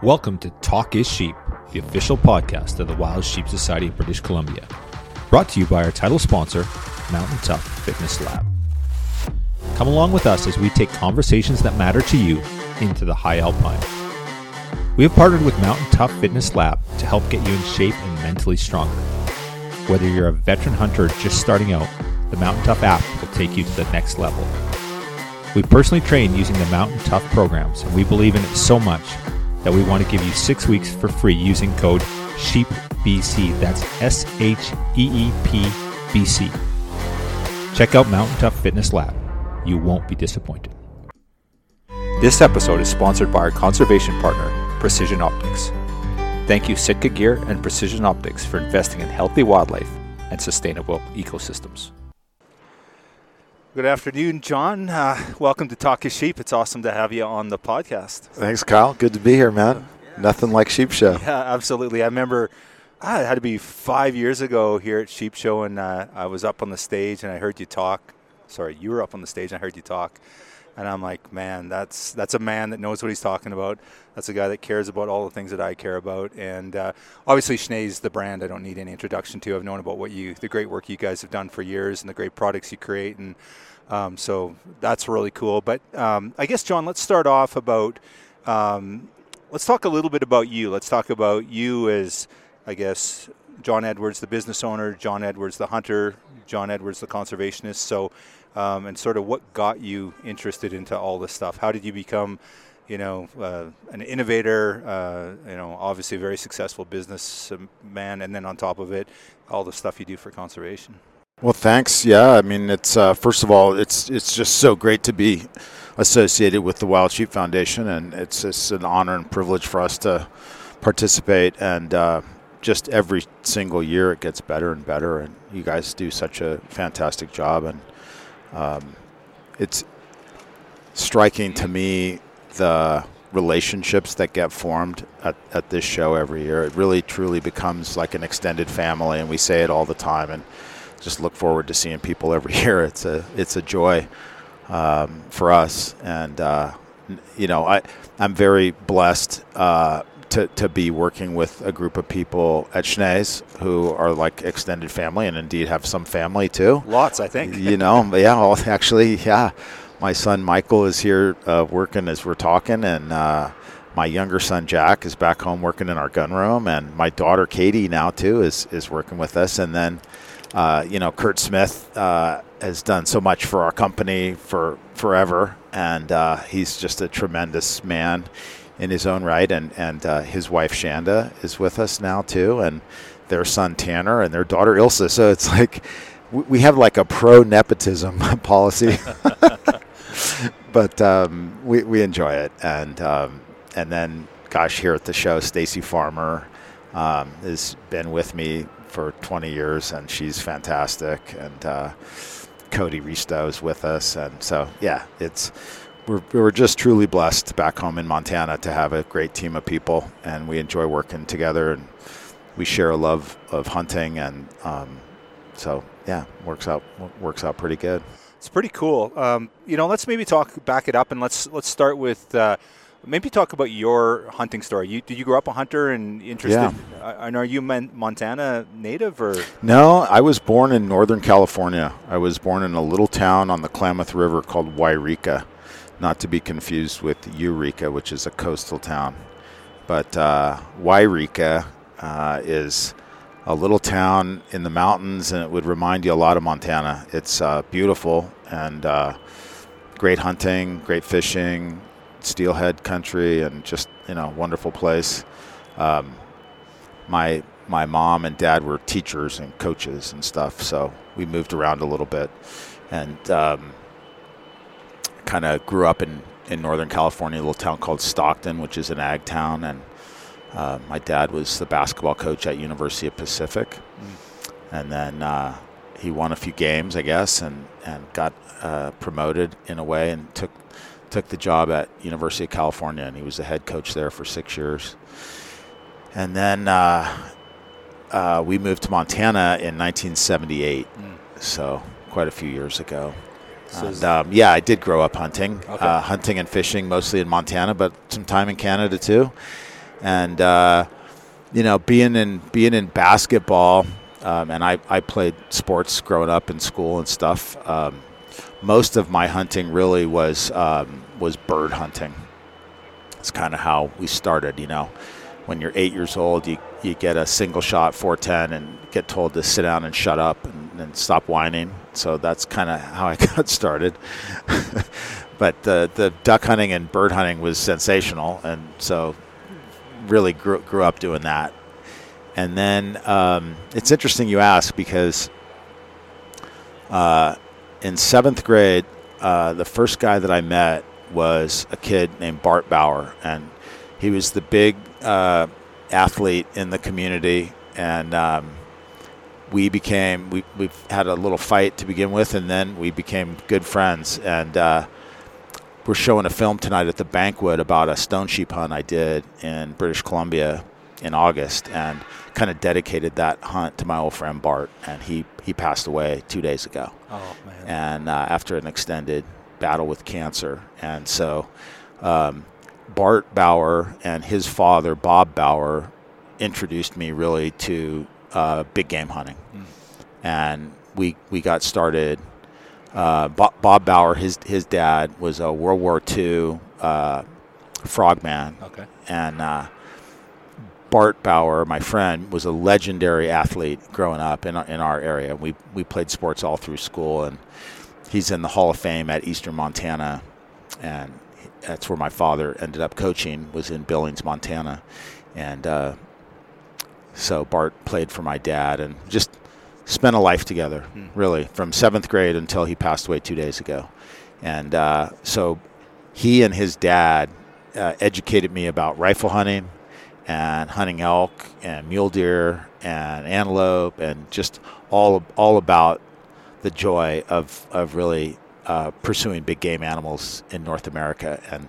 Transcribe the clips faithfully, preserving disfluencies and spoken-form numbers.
Welcome to Talk is Sheep, the official podcast of the Wild Sheep Society of British Columbia, brought to you by our title sponsor, MTNTOUGH Fitness Lab. Come along with us as we take conversations that matter to you into the high alpine. We have partnered with MTNTOUGH Fitness Lab to help get you in shape and mentally stronger. Whether you're a veteran hunter or just starting out, the MTNTOUGH app will take you to the next level. We personally train using the MTNTOUGH programs, and we believe in it so much that we want to give you six weeks for free using code SHEEP B C. That's S H E E P B C. Check out MTNTOUGH Fitness Lab. You won't be disappointed. This episode is sponsored by our conservation partner, Precision Optics. Thank you, Sitka Gear and Precision Optics, for investing in healthy wildlife and sustainable ecosystems. Good afternoon, John. Uh, welcome to Talk is Sheep. It's awesome to have you on the podcast. Thanks, Kyle. Good to be here, man. Yeah. Nothing like Sheep Show. Yeah, absolutely. I remember ah, it had to be five years ago here at Sheep Show, and uh, I was up on the stage, and I heard you talk. Sorry, you were up on the stage, and I heard you talk. And I'm like, man, that's that's a man that knows what he's talking about. That's a guy that cares about all the things that I care about. And uh, obviously, Schnee's the brand I don't need any introduction to. I've known about what you, the great work you guys have done for years and the great products you create. And um, so that's really cool. But um, I guess, John, let's start off about, um, let's talk a little bit about you. Let's talk about you as, I guess, Jon Edwards, the business owner, Jon Edwards, the hunter, Jon Edwards, the conservationist. So Um, and sort of what got you interested into all this stuff? How did you become, you know, uh, an innovator, uh, you know, obviously a very successful businessman, and then on top of it, all the stuff you do for conservation? Well, thanks. Yeah, I mean, it's uh, first of all, it's it's just so great to be associated with the Wild Sheep Foundation, and it's just an honor and privilege for us to participate. And uh, just every single year, it gets better and better, and you guys do such a fantastic job. And Um, it's striking to me the relationships that get formed at, at this show every year. It really truly becomes like an extended family, and we say it all the time. And just look forward to seeing people every year. It's a it's a joy um, for us, and uh, you know I I'm very blessed uh, to to be working with a group of people at Schnee's who are like extended family, and indeed have some family too. Lots, I think. You know, yeah. Well, actually, yeah. My son Michael is here uh, working as we're talking, and uh, my younger son Jack is back home working in our gun room, and my daughter Katie now too is is working with us, and then uh, you know Kurt Smith uh, has done so much for our company for forever, and uh, he's just a tremendous man in his own right, and and uh, his wife Shanda is with us now too, and their son Tanner and their daughter Ilsa. So it's like we, we have like a pro nepotism policy, but um, we we enjoy it. And um, and then, gosh, here at the show, Stacy Farmer um, has been with me for twenty years, and she's fantastic. And uh, Cody Risto is with us, and so yeah, it's. We're, we're just truly blessed back home in Montana to have a great team of people, and we enjoy working together, and we share a love of hunting, and um, so yeah, works out works out pretty good. It's pretty cool. Um, you know, let's maybe talk back it up, and let's let's start with uh, maybe talk about your hunting story. You, did you grow up a hunter and interested? Yeah. And are you Montana native or? No, I was born in Northern California. I was born in a little town on the Klamath River called Yreka. Not to be confused with Eureka, which is a coastal town. But uh, Yreka uh, is a little town in the mountains, and it would remind you a lot of Montana. It's uh, beautiful, and uh, great hunting, great fishing, steelhead country, and just, you know, wonderful place. Um, my my mom and dad were teachers and coaches and stuff, so we moved around a little bit. And Um, kind of grew up in, in Northern California, a little town called Stockton, which is an ag town. And uh, my dad was the basketball coach at University of Pacific. Mm. And then uh, he won a few games, I guess, and, and got uh, promoted in a way, and took took the job at University of California. And he was the head coach there for six years. And then uh, uh, we moved to Montana in nineteen seventy-eight, mm. so quite a few years ago. And, um, yeah, I did grow up hunting, okay. uh, hunting and fishing mostly in Montana, but some time in Canada too. And, uh, you know, being in being in basketball, um, and I, I played sports growing up in school and stuff. Um, most of my hunting really was um, was bird hunting. It's kind of how we started, you know. When you're eight years old, you, you get a single shot, four ten, and get told to sit down and shut up and, and stop whining. So that's kind of how I got started. But the, the duck hunting and bird hunting was sensational, and so really grew, grew up doing that. And then um, it's interesting you ask, because uh, in seventh grade, uh, the first guy that I met was a kid named Bart Bauer, and he was the big uh, athlete in the community, and um, we became we we had a little fight to begin with, and then we became good friends. And uh, we're showing a film tonight at the banquet about a stone sheep hunt I did in British Columbia in August, and kind of dedicated that hunt to my old friend Bart, and he he passed away two days ago. Oh man! And uh, after an extended battle with cancer. And so um, Bart Bauer and his father, Bob Bauer, introduced me really to uh, big game hunting. Mm. And we we got started. Uh, Bob, Bob Bauer, his his dad, was a World War Two uh, frogman. Okay. And uh, Bart Bauer, my friend, was a legendary athlete growing up in our, in our area. We, we played sports all through school, and he's in the Hall of Fame at Eastern Montana, and that's where my father ended up coaching, was in Billings, Montana. And uh, so Bart played for my dad and just spent a life together, mm. really, from seventh grade until he passed away two days ago. And uh, so he and his dad uh, educated me about rifle hunting and hunting elk and mule deer and antelope, and just all all about the joy of, of really uh, pursuing big game animals in North America, and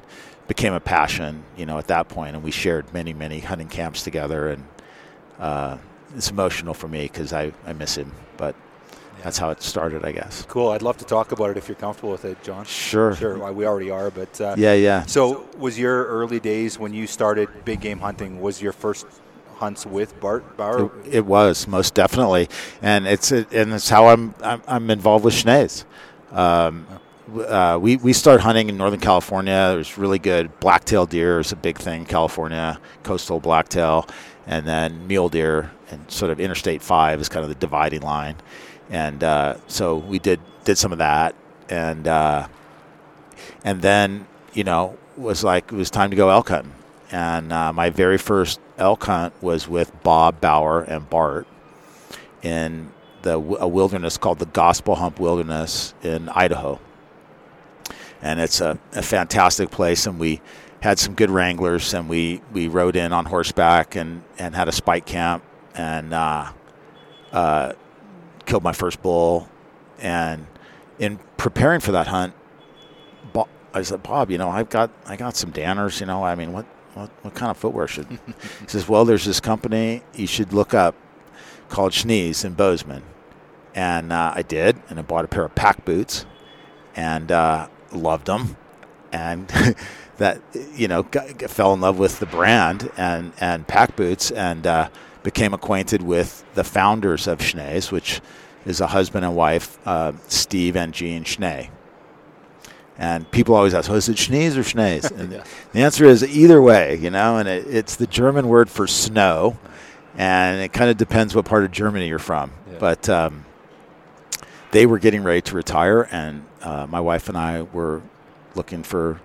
became a passion, you know, at that point. And we shared many, many hunting camps together. And uh, it's emotional for me because I, I miss him, but yeah. That's how it started, I guess. Cool. I'd love to talk about it if you're comfortable with it, John. Sure. Sure. We already are, but uh, yeah, yeah. So was your early days when you started big game hunting, was your first hunts with Bart Bauer? It, it was most definitely, and it's it, and it's how I'm I'm, I'm involved with Schnee's. Um, uh, we we started hunting in Northern California. There's really good blacktail deer is a big thing in California, coastal blacktail, and then mule deer, and sort of Interstate Five is kind of the dividing line, and uh, so we did did some of that, and uh, and then you know was like it was time to go elk hunting. And uh, my very first elk hunt was with Bob Bauer and Bart in the a wilderness called the Gospel Hump Wilderness in Idaho. And it's a, a fantastic place, and we had some good wranglers, and we, we rode in on horseback and, and had a spike camp, and uh, uh, killed my first bull. And in preparing for that hunt, Bo- I said, Bob, you know, I've got I got some danners, you know, I mean, what? What, what kind of footwear should? He says, well, there's this company you should look up called Schnee's in Bozeman. And uh, I did, and I bought a pair of pack boots, and uh, loved them. And that, you know, got, fell in love with the brand and, and pack boots, and uh, became acquainted with the founders of Schnee's, which is a husband and wife, uh, Steve and Jean Schnee. And people always ask, well, is it Schnee's or Schnee's? And yeah. The answer is either way, you know, and it, it's the German word for snow. And it kind of depends what part of Germany you're from. Yeah. But um, they were getting ready to retire, and uh, my wife and I were looking for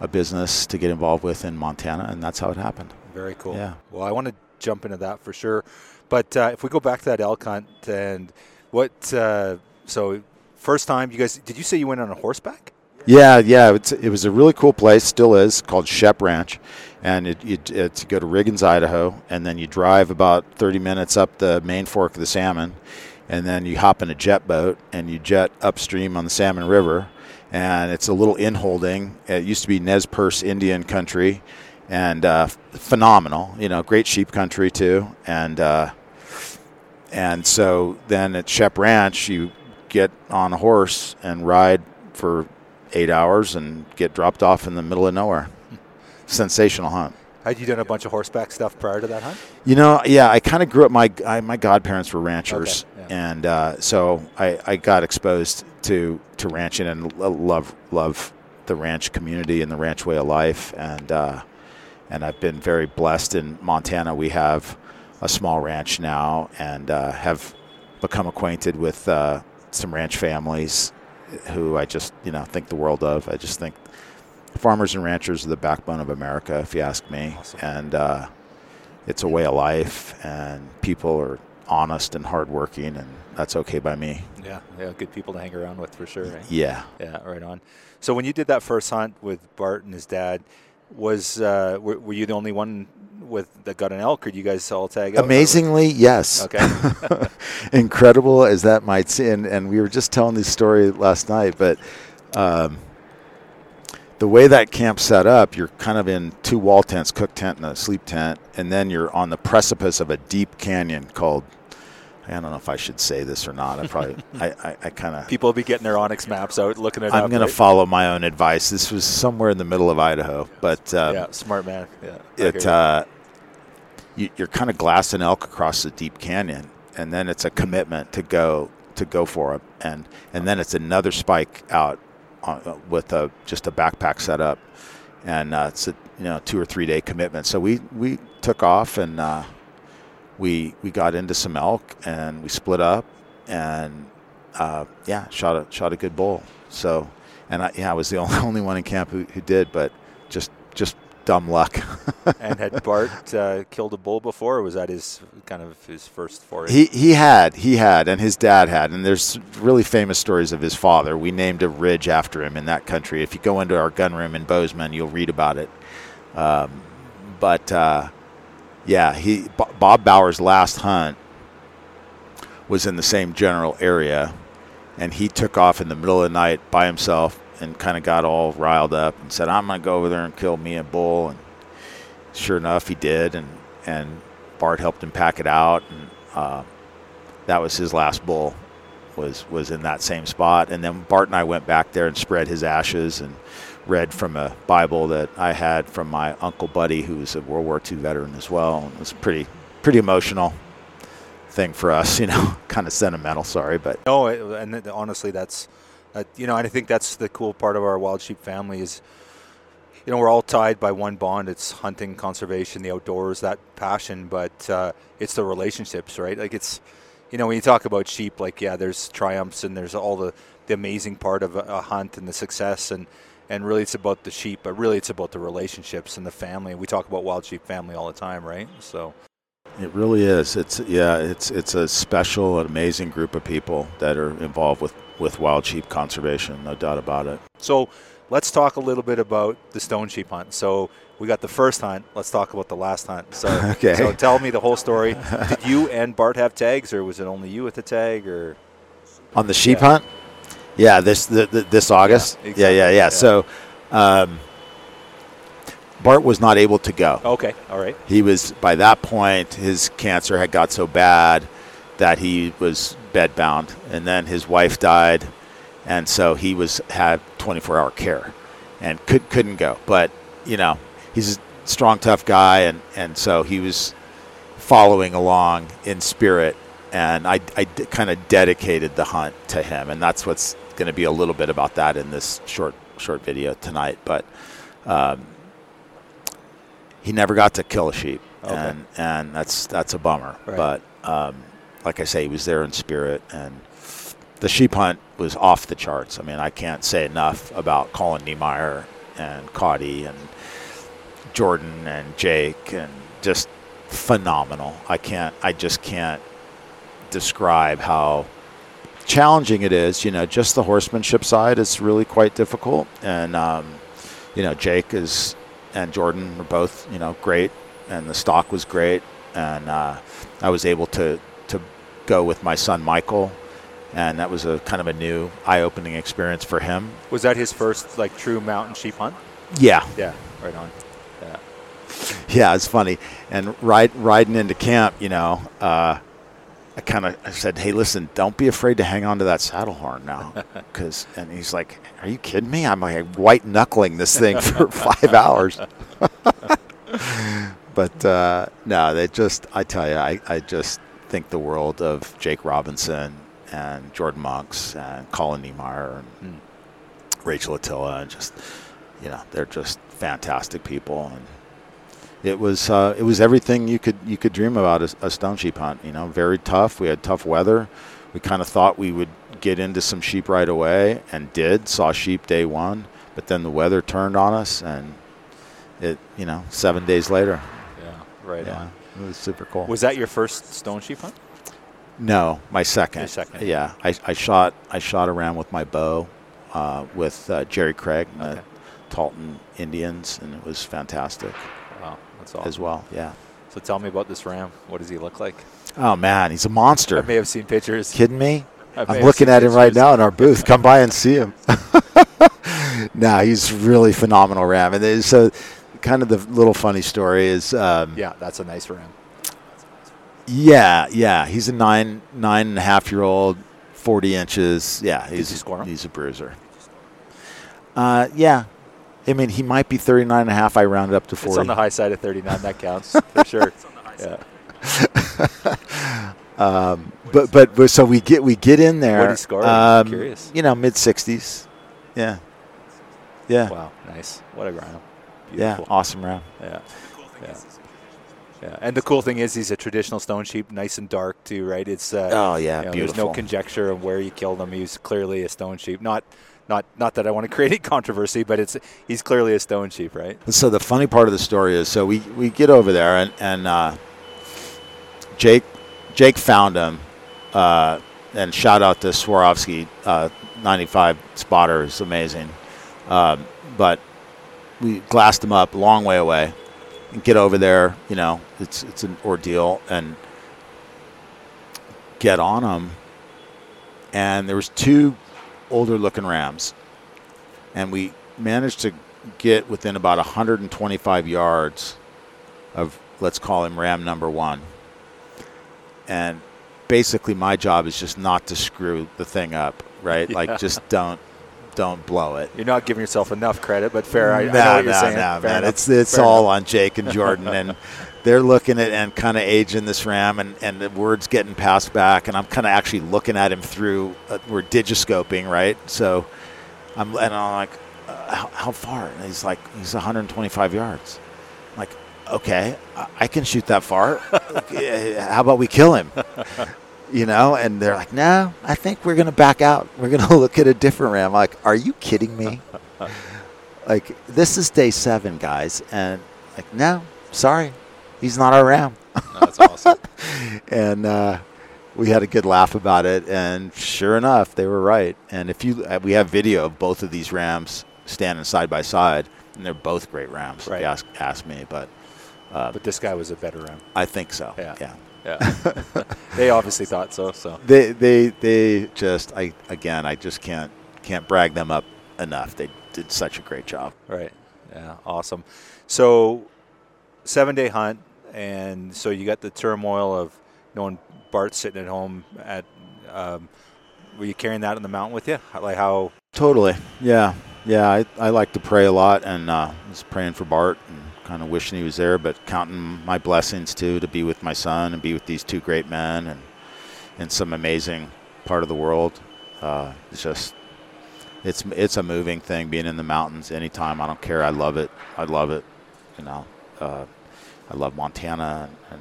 a business to get involved with in Montana, and that's how it happened. Very cool. Yeah. Well, I want to jump into that for sure. But uh, if we go back to that elk hunt, and what, uh, so first time you guys, did you say you went on a horseback? Yeah, yeah, it's, it was a really cool place, still is, called Shep Ranch, and it, it, it's you go to Riggins, Idaho, and then you drive about thirty minutes up the main fork of the Salmon, and then you hop in a jet boat, and you jet upstream on the Salmon River, and it's a little inholding. It used to be Nez Perce Indian country, and uh, phenomenal, you know, great sheep country too, and uh, and so then at Shep Ranch, you get on a horse and ride for eight hours and get dropped off in the middle of nowhere. Sensational hunt. Had you done a bunch of horseback stuff prior to that hunt? You know, yeah, I kind of grew up. My I, my godparents were ranchers, okay, yeah. and uh, so I, I got exposed to to ranching and love love the ranch community and the ranch way of life. And uh, and I've been very blessed in Montana. We have a small ranch now, and uh, have become acquainted with uh, some ranch families who I just you know think the world of. I just think. Farmers and ranchers are the backbone of America, if you ask me. Awesome. And uh, it's a way of life, and people are honest and hardworking, and that's okay by me. Yeah, yeah, good people to hang around with for sure, right? Yeah. Yeah, right on. So when you did that first hunt with Bart and his dad, was uh, were, were you the only one with that got an elk, or did you guys all tag out? Amazingly, yes. Okay. Incredible as that might seem, and we were just telling this story last night, but... Um, the way that camp's set up, you're kind of in two wall tents, cook tent and a sleep tent, and then you're on the precipice of a deep canyon called, I don't know if I should say this or not. I probably, I, I, I kind of. People will be getting their Onyx maps out, looking it I'm up. I'm going right? to follow my own advice. This was somewhere in the middle of Idaho, but. Um, yeah, smart man. Yeah. It, uh, you, you're kind of glassing elk across the deep canyon, and then it's a commitment to go to go for it, and, and then it's another spike out. Uh, with a, just a backpack set up, and uh, it's a you know two or three day commitment. So we, we took off, and uh, we we got into some elk, and we split up, and uh, yeah, shot a shot a good bull. So and I, yeah, I was the only, only one in camp who, who did, but just just dumb luck. And had Bart uh, killed a bull before, or was that his kind of his first foray? He he had he had, and his dad had, and there's really famous stories of his father. We named a ridge after him in that country. If you go into our gun room in Bozeman, you'll read about it. Um, but uh, yeah, he Bob Bauer's last hunt was in the same general area, and he took off in the middle of the night by himself. And kind of got all riled up and said, I'm going to go over there and kill me a bull. And sure enough, he did. And, and Bart helped him pack it out. And uh, that was his last bull, was, was in that same spot. And then Bart and I went back there and spread his ashes and read from a Bible that I had from my uncle Buddy, who was a World War Two veteran as well. And it was pretty, pretty emotional. Thing for us, you know, kind of sentimental, sorry. But no, and honestly, that's... Uh, you know, and I think that's the cool part of our wild sheep family is, you know, we're all tied by one bond. It's hunting, conservation, the outdoors, that passion, but uh, it's the relationships, right? Like it's, you know, when you talk about sheep, like, yeah, there's triumphs and there's all the, the amazing part of a, a hunt and the success, and, and really it's about the sheep, but really it's about the relationships and the family. We talk about wild sheep family all the time, right? So. It really is. It's, yeah, it's, it's a special and amazing group of people that are involved with with wild sheep conservation, no doubt about it. So let's talk a little bit about the stone sheep hunt. So we got the first hunt. Let's talk about the last hunt. So, okay. So tell me the whole story. Did you and Bart have tags, or was it only you with the tag? Or on the sheep yeah. hunt? Yeah, this the, the, this August. Yeah, exactly. yeah, yeah, yeah, yeah. So um, Bart was not able to go. Okay, all right. He was, by that point, his cancer had got so bad that he was bedbound, and then his wife died, and so he was had twenty-four hour care and could couldn't go. But you know, he's a strong, tough guy, and and so he was following along in spirit, and I, I d- kind of dedicated the hunt to him, and that's what's going to be a little bit about that in this short short video tonight. But um he never got to kill a sheep. Okay. and and that's that's a bummer, right. But um like I say, he was there in spirit, and the sheep hunt was off the charts. I mean, I can't say enough about Colin Niemeyer and Cody and Jordan and Jake, and just phenomenal. I can't, I just can't describe how challenging it is. You know, just the horsemanship side is really quite difficult. And, um, you know, Jake is, and Jordan are both, you know, great, and the stock was great. And uh, I was able to, to go with my son Michael, and that was a kind of a new eye-opening experience for him. Was that his first like true mountain sheep hunt? Yeah. Yeah, right on. Yeah. Yeah, it's funny. And ride, riding into camp, you know, uh, I kind of said, hey, listen, don't be afraid to hang on to that saddle horn now. Cause, and he's like, are you kidding me? I'm like white-knuckling this thing for five hours. But uh, no, they just, I tell you, I, I just think the world of Jake Robinson and Jordan Monks and Colin Niemeyer and mm. Rachel Attila, and just, you know, they're just fantastic people. And it was uh, it was everything you could you could dream about a, a stone sheep hunt. You know, very tough. We had tough weather. We kind of thought we would get into some sheep right away, and did. Saw sheep day one, but then the weather turned on us, and it, you know, seven days later. Yeah, right yeah, on. It was super cool. Was that your first stone sheep hunt? No, my second. Your second. Yeah, I, I shot I shot around with my bow uh, with uh, Jerry Craig and okay. the Talton Indians, and it was fantastic. Wow, that's awesome. As well, yeah. So tell me about this ram. What does he look like? Oh, man, he's a monster. I may have seen pictures. Kidding me? I'm looking at him right now in our booth. Come by and see him. Nah, he's really phenomenal ram. And so kind of the little funny story is... Um, yeah, that's a nice ram. Yeah, yeah. He's a nine, nine and a half year old, forty inches. Yeah, he's, he score him? He's a bruiser. Uh, yeah. I mean, he might be thirty-nine and a half. I rounded up to forty. It's on the high side of thirty-nine. That counts for sure. It's on the high side. Yeah. um, but but so we get we get in there. What did he score? Um, I'm curious. You know, mid sixties. Yeah. Yeah. Wow. Nice. What a round. Beautiful. Yeah. Awesome round. Yeah. Yeah. Yeah. And the cool thing is he's a traditional stone sheep, nice and dark too, right? It's uh, oh yeah, you know, beautiful. There's no conjecture of where you killed him. He's clearly a stone sheep. Not, not, not that I want to create any controversy, but it's he's clearly a stone sheep, right? So the funny part of the story is, so we, we get over there and and uh, Jake Jake found him, uh, and shout out to Swarovski uh, ninety-five spotter, is amazing, uh, but we glassed him up a long way away. And get over there, you know, it's it's an ordeal, and get on them. And there was two older-looking rams, and we managed to get within about one hundred twenty-five yards of, let's call him ram number one. And basically, my job is just not to screw the thing up, right? Yeah. Like, just don't. Don't blow it. You're not giving yourself enough credit, but fair. I, no, I know what no, you're saying. No, fair man. Enough. It's it's fair all enough. On Jake and Jordan, and they're looking at and kind of aging this ram, and, and the word's getting passed back, and I'm kind of actually looking at him through. Uh, we're digiscoping, right? So I'm and I'm like, uh, how, how far? And he's like, he's one hundred twenty-five yards. I'm like, okay, I, I can shoot that far. How about we kill him? You know, and they're like, no, I think we're going to back out. We're going to look at a different ram. I'm like, are you kidding me? Like, this is day seven, guys. And like, no, sorry. He's not our ram. No, that's awesome. And uh, we had a good laugh about it. And sure enough, they were right. And if you, we have video of both of these rams standing side by side. And they're both great rams, right. If you ask, ask me. But, uh, but this guy was a better ram. I think so, yeah. yeah. Yeah, they obviously thought so. So they, they, they just. I again, I just can't can't brag them up enough. They did such a great job. Right. Yeah. Awesome. So seven day hunt, and so you got the turmoil of knowing Bart sitting at home. At um, were you carrying that on the mountain with you? Like how? Totally. Yeah. Yeah. I I like to pray a lot, and uh, I was praying for Bart. And kind of wishing he was there, but counting my blessings too, to be with my son and be with these two great men and in some amazing part of the world. Uh, it's just, it's it's a moving thing being in the mountains anytime. I don't care. I love it. I love it. You know, uh, I love Montana and, and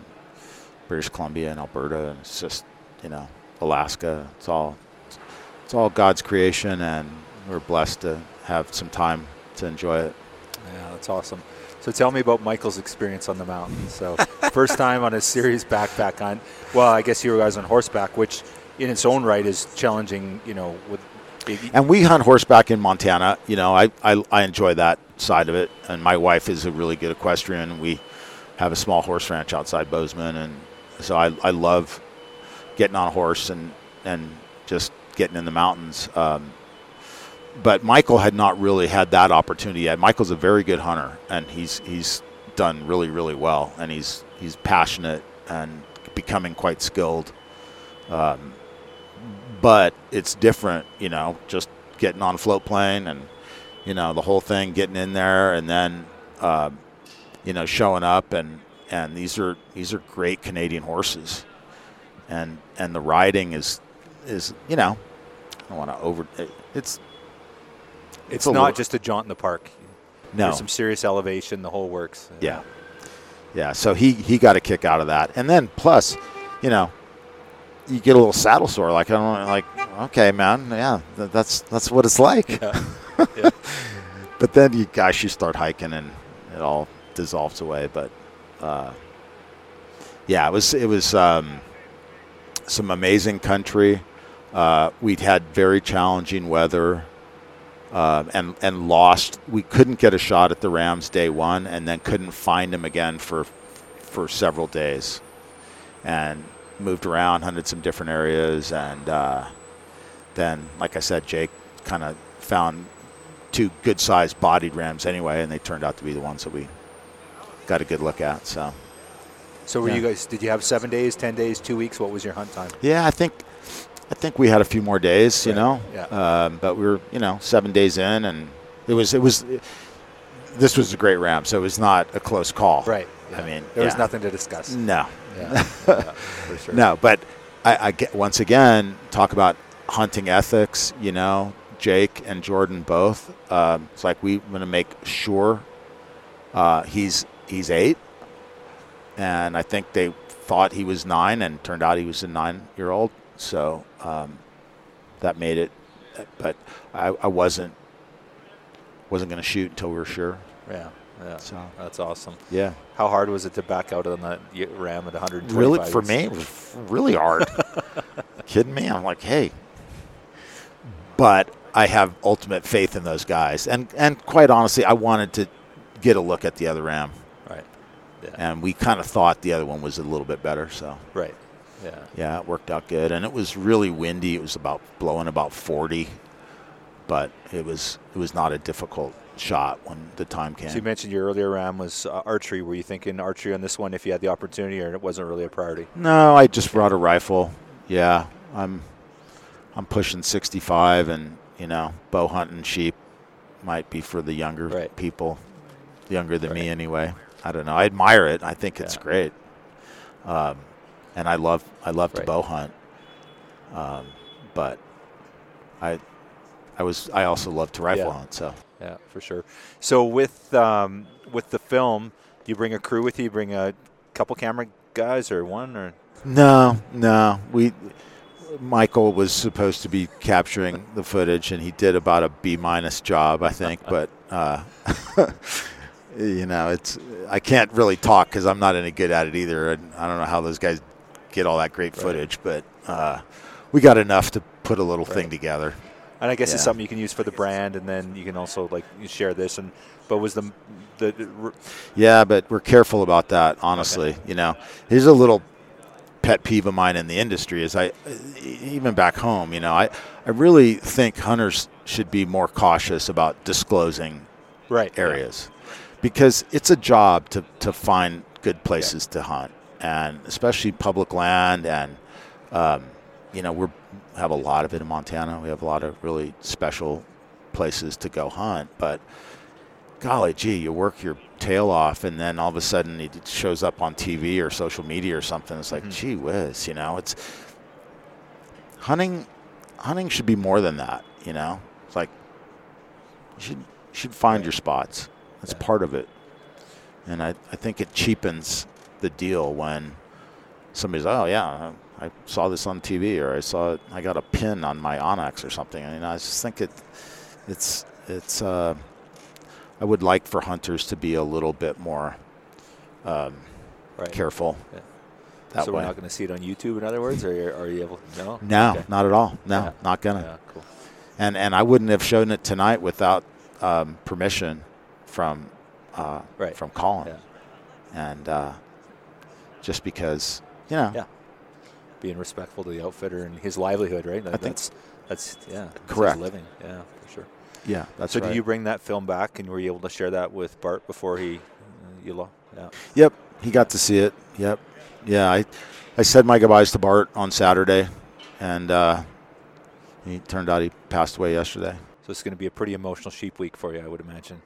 British Columbia and Alberta. And it's just, you know, Alaska. It's all, it's all God's creation, and we're blessed to have some time to enjoy it. Yeah, that's awesome. So tell me about Michael's experience on the mountain. So first time on a serious backpack hunt. Well, I guess you guys on horseback, which in its own right is challenging, you know. With and we hunt horseback in Montana. You know, I, I, I enjoy that side of it. And my wife is a really good equestrian. We have a small horse ranch outside Bozeman. And so I, I love getting on a horse and, and just getting in the mountains. Um, But Michael had not really had that opportunity yet. Michael's a very good hunter, and he's he's done really, really well, and he's he's passionate and becoming quite skilled. Um, but it's different, you know, just getting on a float plane and, you know, the whole thing, getting in there and then, uh, you know, showing up and and these are these are great Canadian horses, and and the riding is is you know, I don't want to over it, it's it's, it's not just a jaunt in the park. No, there's some serious elevation, the whole works. Yeah, yeah. So he he got a kick out of that, and then plus, you know, you get a little saddle sore. Like I don't like. Okay, man. Yeah, th- that's that's what it's like. Yeah. Yeah. But then you gosh, you start hiking and it all dissolves away. But uh, yeah, it was it was um, some amazing country. Uh, we'd had very challenging weather. Uh, and and lost. We couldn't get a shot at the Rams day one, and then couldn't find him again for for several days. And moved around, hunted some different areas, and uh, then, like I said, Jake kind of found two good-sized bodied Rams anyway, and they turned out to be the ones that we got a good look at. So, so were yeah. you guys? Did you have seven days, ten days, two weeks? What was your hunt time? Yeah, I think. I think we had a few more days, you yeah, know, yeah. Um, but we were, you know, seven days in, and it was, it was, it, this was a great ram, so it was not a close call. Right. Yeah. I mean, there yeah. was nothing to discuss. No. Yeah. Yeah, for sure. No, but I, I get, once again, talk about hunting ethics, you know, Jake and Jordan both. Um, it's like we want to make sure uh, he's, he's eight, and I think they thought he was nine, and turned out he was a nine-year-old. So um, that made it, but I, I wasn't wasn't going to shoot until we were sure. Yeah, yeah. So that's awesome. Yeah. How hard was it to back out on that ram at one hundred twenty-five? Really, for me, it was really hard. Kidding me? I'm like, hey. But I have ultimate faith in those guys, and and quite honestly, I wanted to get a look at the other ram. Right. Yeah. And we kind of thought the other one was a little bit better. So. Right. Yeah. Yeah, it worked out good, and it was really windy. It was about blowing about forty, but it was it was not a difficult shot when the time came. So you mentioned your earlier ram was uh, archery. Were you thinking archery on this one if you had the opportunity, or it wasn't really a priority? No, I just brought a rifle. Yeah, I'm I'm pushing sixty-five, and you know, bow hunting sheep might be for the younger right. people, younger than right. me anyway. I don't know. I admire it. I think yeah. it's great. Um, And I love I love right. to bow hunt, um, but I I was I also love to rifle yeah. hunt. So yeah, for sure. So with um, with the film, do you bring a crew with you? You bring a couple camera guys or one or? No, no. We Michael was supposed to be capturing the footage, and he did about a B minus job, I think. But uh, you know, it's I can't really talk because I'm not any good at it either. I don't know how those guys get all that great footage, right. but uh, we got enough to put a little right. thing together. And I guess yeah. it's something you can use for the brand, and then you can also like you share this. And but was the the r- yeah, but we're careful about that, honestly. Okay. You know, here's a little pet peeve of mine in the industry is I even back home. You know, I I really think hunters should be more cautious about disclosing right areas yeah. because it's a job to to find good places yeah. to hunt. And especially public land, and um, you know we have a lot of it in Montana. We have a lot of really special places to go hunt. But golly gee, you work your tail off, and then all of a sudden it shows up on T V or social media or something. It's like, mm-hmm. gee whiz, you know. It's hunting. Hunting should be more than that, you know. It's like you should you should find your spots. That's yeah. part of it, and I I think it cheapens the deal when somebody's oh yeah I saw this on T V or I saw it, I got a pin on my Onyx or something. I mean, I just think it it's it's uh I would like for hunters to be a little bit more um right. careful yeah. that so way. We're not going to see it on YouTube, in other words, or are, are you able to no no okay. not at all no yeah. not gonna yeah, cool. and and I wouldn't have shown it tonight without um permission from uh right. from Colin yeah. and uh just because, you know. Yeah. Being respectful to the outfitter and his livelihood, right? That, I think that's, that's yeah. Correct. That's his living. Yeah, for sure. Yeah, that's so right. So did you bring that film back, and were you able to share that with Bart before he, uh, you lost? Yeah. Yep. He got to see it. Yep. Yeah. I, I said my goodbyes to Bart on Saturday, and uh, he turned out he passed away yesterday. So it's going to be a pretty emotional sheep week for you, I would imagine.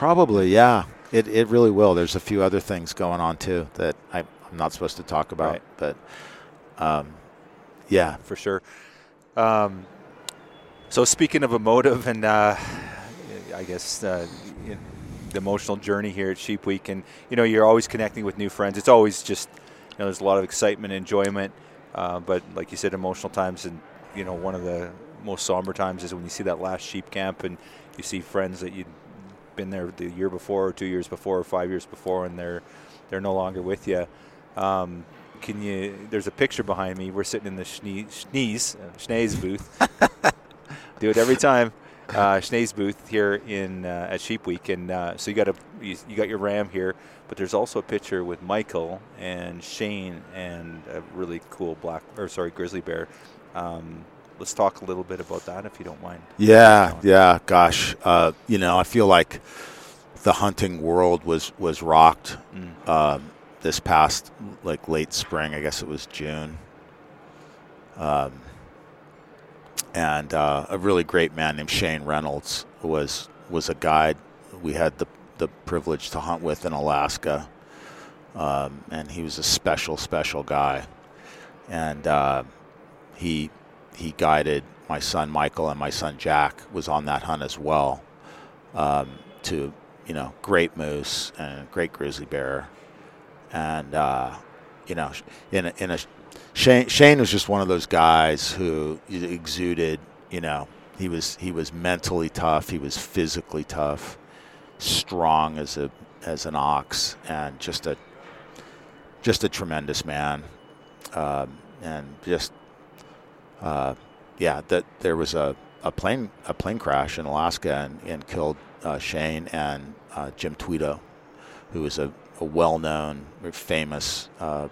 Probably, yeah. It it really will. There's a few other things going on, too, that I, I'm not supposed to talk about. Right. But, um, yeah. For sure. Um, so speaking of emotive and, uh, I guess, uh, you know, the emotional journey here at Sheep Week, and, you know, you're always connecting with new friends. It's always just, you know, there's a lot of excitement and enjoyment. Uh, but, like you said, emotional times, and, you know, one of the most somber times is when you see that last sheep camp and you see friends that you'd been there the year before or two years before or five years before, and they're they're no longer with you. Um, can you? There's a picture behind me. We're sitting in the Schnee's, uh, Schnee's booth. Do it every time. Uh, Schnee's booth here in uh, at Sheep Week, and uh, so you got a you, you got your ram here, but there's also a picture with Michael and Shane and a really cool black or sorry grizzly bear. Um, let's talk a little bit about that, if you don't mind. Yeah, yeah. Gosh, uh, you know, I feel like the hunting world was was rocked mm. uh, this past like late spring. I guess it was June. Um, And uh, a really great man named Shane Reynolds was was a guide we had the the privilege to hunt with in Alaska, um, and he was a special special guy, and uh, he he guided my son Michael, and my son Jack was on that hunt as well, um, to you know great moose and great grizzly bear, and uh, you know in a, in a Shane, Shane was just one of those guys who exuded, you know, he was he was mentally tough, he was physically tough, strong as a as an ox, and just a just a tremendous man, um, and just uh, yeah. That there was a, a plane a plane crash in Alaska and, and killed uh, Shane and uh, Jim Tweedo, who was a, a well-known, famous uh,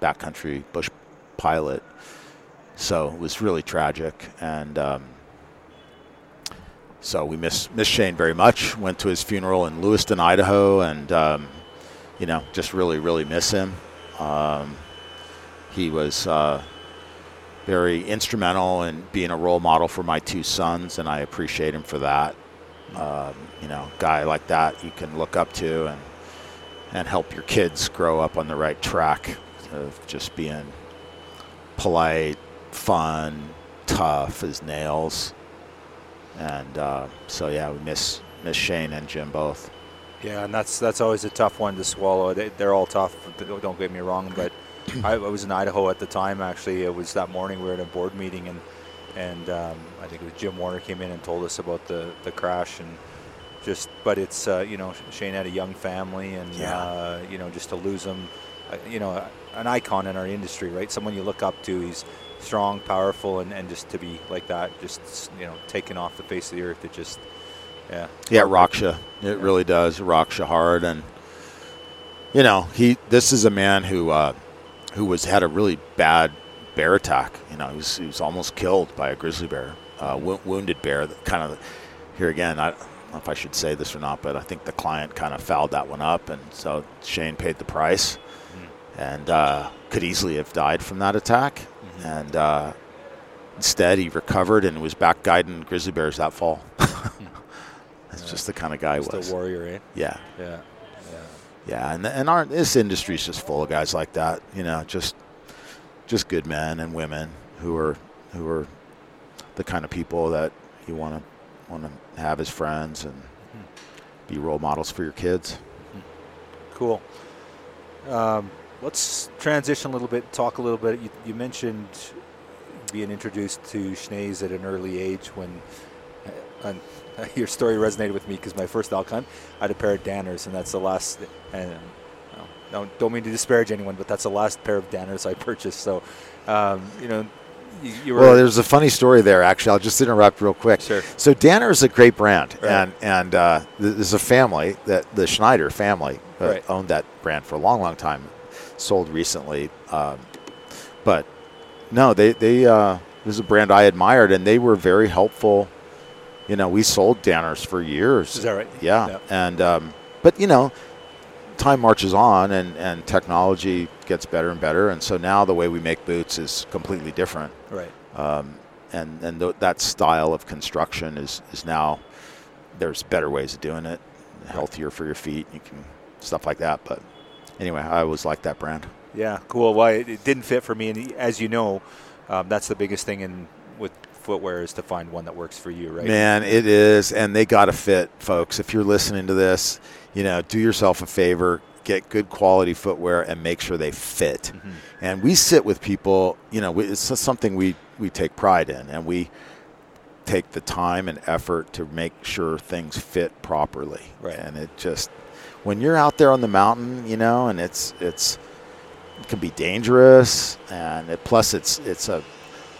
backcountry bush pilot. So it was really tragic, and um, so we miss miss Shane very much. Went to his funeral in Lewiston, Idaho, and um, you know, just really, really miss him. Um, he was uh, very instrumental in being a role model for my two sons, and I appreciate him for that. Um, you know, guy like that you can look up to and and help your kids grow up on the right track of just being polite, fun, tough as nails. And uh, so, yeah, we miss miss Shane and Jim both. Yeah, and that's that's always a tough one to swallow. They, they're all tough, don't get me wrong, but I, I was in Idaho at the time, actually. It was that morning we were at a board meeting, and and um, I think it was Jim Warner came in and told us about the, the crash. And just, but it's, uh, you know, Shane had a young family, and, yeah. uh, you know, just to lose them, you know, an icon in our industry, right? Someone you look up to. He's strong, powerful, and, and just to be like that, just, you know, taken off the face of the earth. It just, yeah. Yeah, it rocks you. It yeah. really does. It rocks you hard. And, you know, he. this is a man who uh, who was had a really bad bear attack. You know, he was, he was almost killed by a grizzly bear, uh, w- wounded bear. That kind of, here again, I don't know if I should say this or not, but I think the client kind of fouled that one up, and so Shane paid the price. And uh, could easily have died from that attack. Mm-hmm. And uh, instead, he recovered and was back guiding grizzly bears that fall. That's yeah. just the kind of guy he was. A warrior, eh? Yeah. Yeah. Yeah. Yeah. And and our this industry's just full of guys like that. You know, just just good men and women who are who are the kind of people that you want to want to have as friends and mm-hmm. be role models for your kids. Cool. Um, Let's transition a little bit, talk a little bit. You, you mentioned being introduced to Schnee's at an early age when uh, uh, your story resonated with me, because my first elk hunt, I had a pair of Danners, and that's the last, and uh, don't, don't mean to disparage anyone, but that's the last pair of Danners I purchased. So, um, you know, you, you were... Well, there's a funny story there, actually. I'll just interrupt real quick. Sure. So Danner is a great brand, right. and, and uh, there's a family, that the Schneider family, uh, right. owned that brand for a long, long time. Sold recently, um, but no, they they uh, it was a brand I admired, and they were very helpful. You know, we sold Danners for years. Is that right? Yeah, yeah. and um, but you know, time marches on, and, and technology gets better and better, and so now the way we make boots is completely different. Right. Um, and and th- that style of construction is is now there's better ways of doing it. healthier for your feet. You can stuff like that. But anyway, I always liked that brand. Yeah, cool. Well, it, it didn't fit for me, and as you know, um, that's the biggest thing in with footwear is to find one that works for you, right? Man, it is, and they got to fit, folks. If you're listening to this, you know, do yourself a favor, get good quality footwear, and make sure they fit. Mm-hmm. And we sit with people, you know, we, it's something we we take pride in, and we take the time and effort to make sure things fit properly. Right. And it just, when you're out there on the mountain, you know, and it's it's. It can be dangerous, and it, plus it's it's a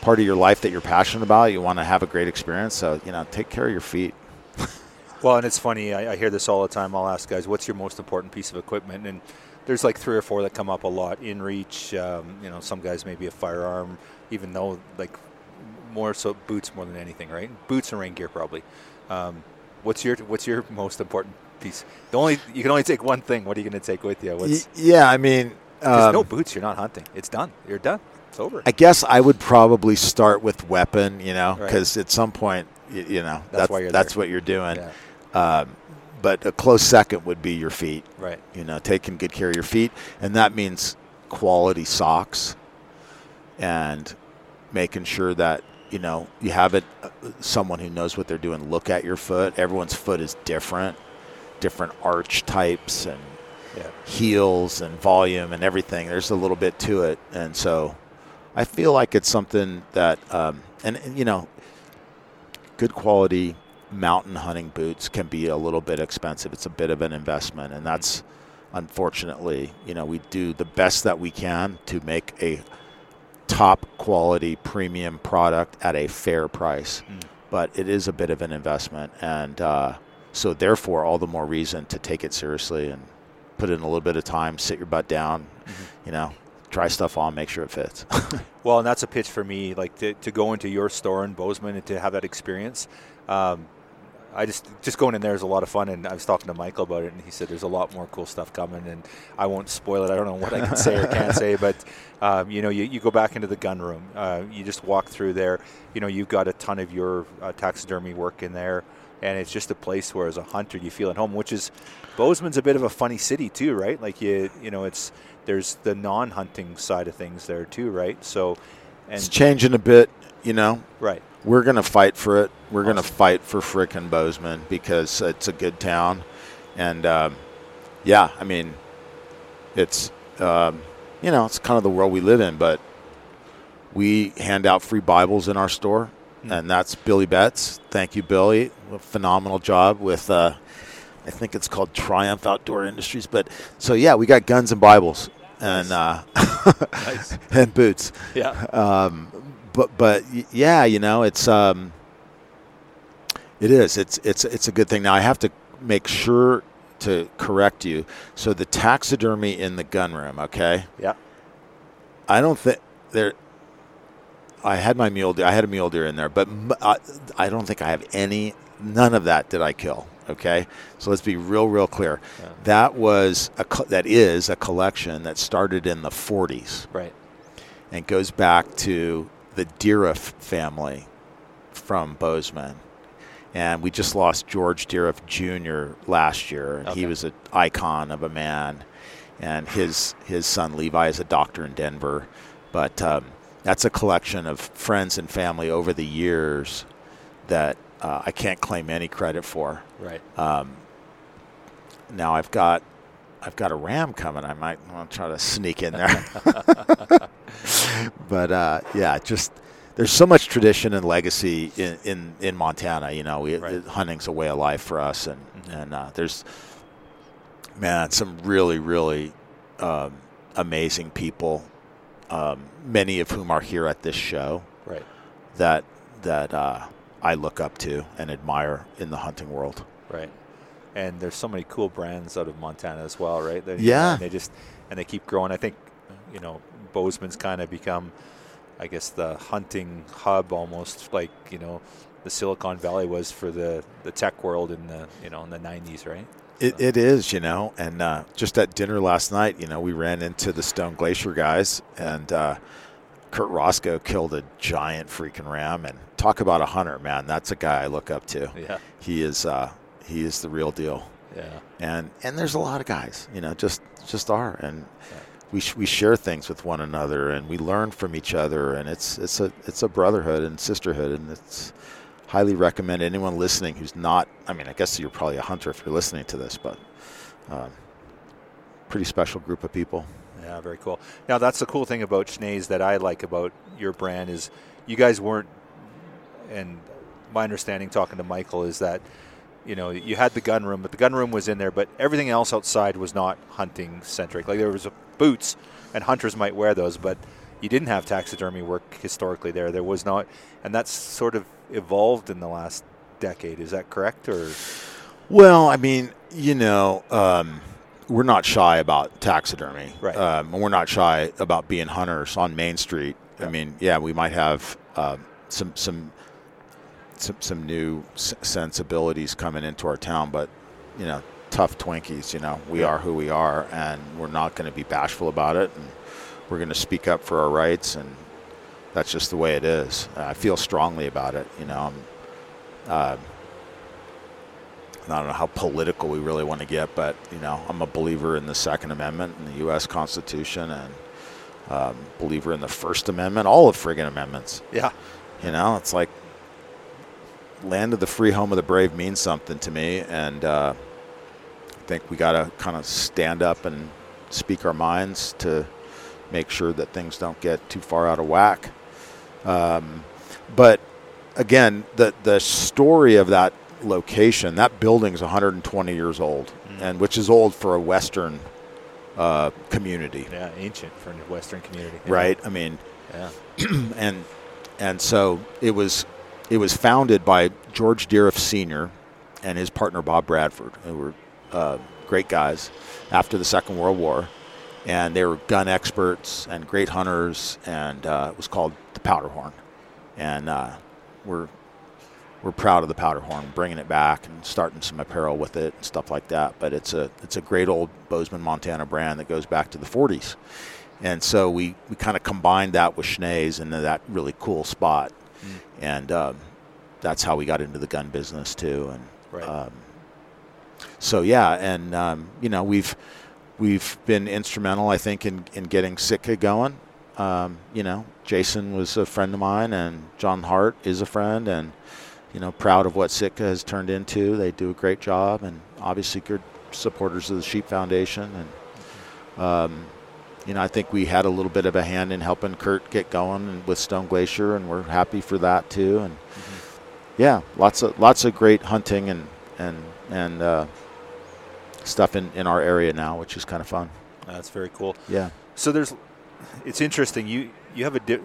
part of your life that you're passionate about. You want to have a great experience, so, you know, take care of your feet. Well, and it's funny, I, I hear this all the time. I'll ask guys, what's your most important piece of equipment? And there's like three or four that come up a lot. In-reach, um, you know, some guys maybe a firearm, even though, like, more so boots more than anything, right? Boots and rain gear probably. Um, what's your what's your most important piece? The only you can only take one thing. What are you going to take with you? What's, yeah, I mean... There's um, no boots, you're not hunting. It's done. You're done. It's over. I guess I would probably start with weapon, you know, because right. at some point, you, you know, that's, that's, why you're that's what you're doing. Yeah. Um, but a close second would be your feet. Right. You know, taking good care of your feet. And that means quality socks and making sure that, you know, you have it. Uh, someone who knows what they're doing, look at your foot. Everyone's foot is different, different arch types and yeah. heels and volume and everything. There's a little bit to it. And so I feel like it's something that, um, and, and, you know, good quality mountain hunting boots can be a little bit expensive. It's a bit of an investment. And that's, unfortunately, you know, we do the best that we can to make a top quality premium product at a fair price. Mm. But it is a bit of an investment. And uh, so therefore, all the more reason to take it seriously and put in a little bit of time, sit your butt down, mm-hmm. you know, try stuff on, make sure it fits. Well, and that's a pitch for me, like to, to go into your store in Bozeman and to have that experience. Um, I just, just going in there is a lot of fun, and I was talking to Michael about it, and he said there's a lot more cool stuff coming, and I won't spoil it. I don't know what I can say or can't say, but, um, you know, you, you go back into the gun room. Uh, you just walk through there. You know, you've got a ton of your uh, taxidermy work in there. And it's just a place where, as a hunter, you feel at home, which is, Bozeman's a bit of a funny city too, right? Like, you you know, it's, there's the non-hunting side of things there too, right? So, and it's changing a bit, you know? Right. We're going to fight for it. We're awesome. going to fight for frickin' Bozeman because it's a good town. And, um, yeah, I mean, it's, um, you know, it's kind of the world we live in, but we hand out free Bibles in our store. And that's Billy Betts. Thank you, Billy. A phenomenal job with, uh, I think it's called Triumph Outdoor Industries. But so, yeah, we got guns and Bibles and nice. uh, nice. and boots. Yeah. Um, but but yeah, you know, it's um, it is. It's it's it's a good thing. Now I have to make sure to correct you. So the taxidermy in the gun room, okay? Yeah. I don't think there. I had my mule deer. I had a mule deer in there, but I, I don't think I have any. None of that did I kill. Okay, so let's be real, real clear. Yeah. That was a that is a collection that started in the forties, right, and goes back to the Dieruf family from Bozeman, and we just lost George Dieruf Junior last year, and okay. he was an icon of a man, and his his son Levi is a doctor in Denver, but. Um, That's a collection of friends and family over the years that uh, I can't claim any credit for. Right. Um, now I've got I've got a ram coming. I might want to try to sneak in there. But uh, yeah, just there's so much tradition and legacy in in, in Montana. You know, we, right. it, hunting's a way of life for us, and mm-hmm. and uh, there's man some really really um, amazing people. Um, many of whom are here at this show, right? That that uh, I look up to and admire in the hunting world, right? And there's so many cool brands out of Montana as well, right? They, yeah, you know, they just and they keep growing. I think you know Bozeman's kind of become, I guess, the hunting hub almost, like you know the Silicon Valley was for the, the tech world in the you know in the nineties, right? It, it is, you know, and uh, just at dinner last night, you know, we ran into the Stone Glacier guys, and uh, Kurt Roscoe killed a giant freaking ram. And talk about a hunter, man! That's a guy I look up to. Yeah, he is. Uh, he is the real deal. Yeah. And and there's a lot of guys, you know, just just are, and yeah. we sh- we share things with one another, and we learn from each other, and it's it's a it's a brotherhood and sisterhood, and it's highly recommend anyone listening who's not. I mean, I guess you're probably a hunter if you're listening to this, but um, pretty special group of people. Yeah, very cool. Now, that's the cool thing about Schnee's that I like about your brand is you guys weren't, and my understanding talking to Michael is that, you know, you had the gun room, but the gun room was in there, but everything else outside was not hunting-centric. Like, there was boots, and hunters might wear those, but you didn't have taxidermy work historically there. There was not, and that's sort of evolved in the last decade. Is that correct? Or, well, I mean, you know... Um, we're not shy about taxidermy. Right. Um, and we're not shy about being hunters on Main Street. Yeah. I mean, yeah, we might have um, some, some some some new s- sensibilities coming into our town, but, you know, tough Twinkies, you know. We yeah. are who we are, and we're not going to be bashful about it. And we're going to speak up for our rights, and that's just the way it is. Uh, I feel strongly about it, you know. Um, uh, I don't know how political we really want to get, but, you know, I'm a believer in the Second Amendment and the U S Constitution, and um, believer in the First Amendment, all of friggin' amendments. Yeah. You know, it's like land of the free, home of the brave means something to me, and uh, I think we got to kind of stand up and speak our minds to make sure that things don't get too far out of whack. Um, but, again, the the story of that location, that building's one hundred twenty years old, mm. and which is old for a Western uh, community. Yeah, ancient for a Western community. Yeah. Right. I mean, yeah. and and so it was it was founded by George Dieruf Senior and his partner Bob Bradford, who were uh, great guys after the Second World War, and they were gun experts and great hunters, and uh, it was called the Powderhorn, and uh, we're We're proud of the Powderhorn, bringing it back and starting some apparel with it and stuff like that. But it's a it's a great old Bozeman, Montana brand that goes back to the forties. And so we, we kind of combined that with Schnee's into that really cool spot. Mm. And um, that's how we got into the gun business too. And right. um, so, yeah, and, um, you know, we've we've been instrumental, I think, in, in getting Sitka going. Um, you know, Jason was a friend of mine, and John Hart is a friend, and you know, proud of what Sitka has turned into. They do a great job, and obviously good supporters of the Sheep Foundation. And, um, you know, I think we had a little bit of a hand in helping Kurt get going with Stone Glacier, and we're happy for that too. And mm-hmm. yeah, lots of lots of great hunting and and and uh, stuff in, in our area now, which is kind of fun. That's very cool. Yeah. So there's, it's interesting. You you have a, di-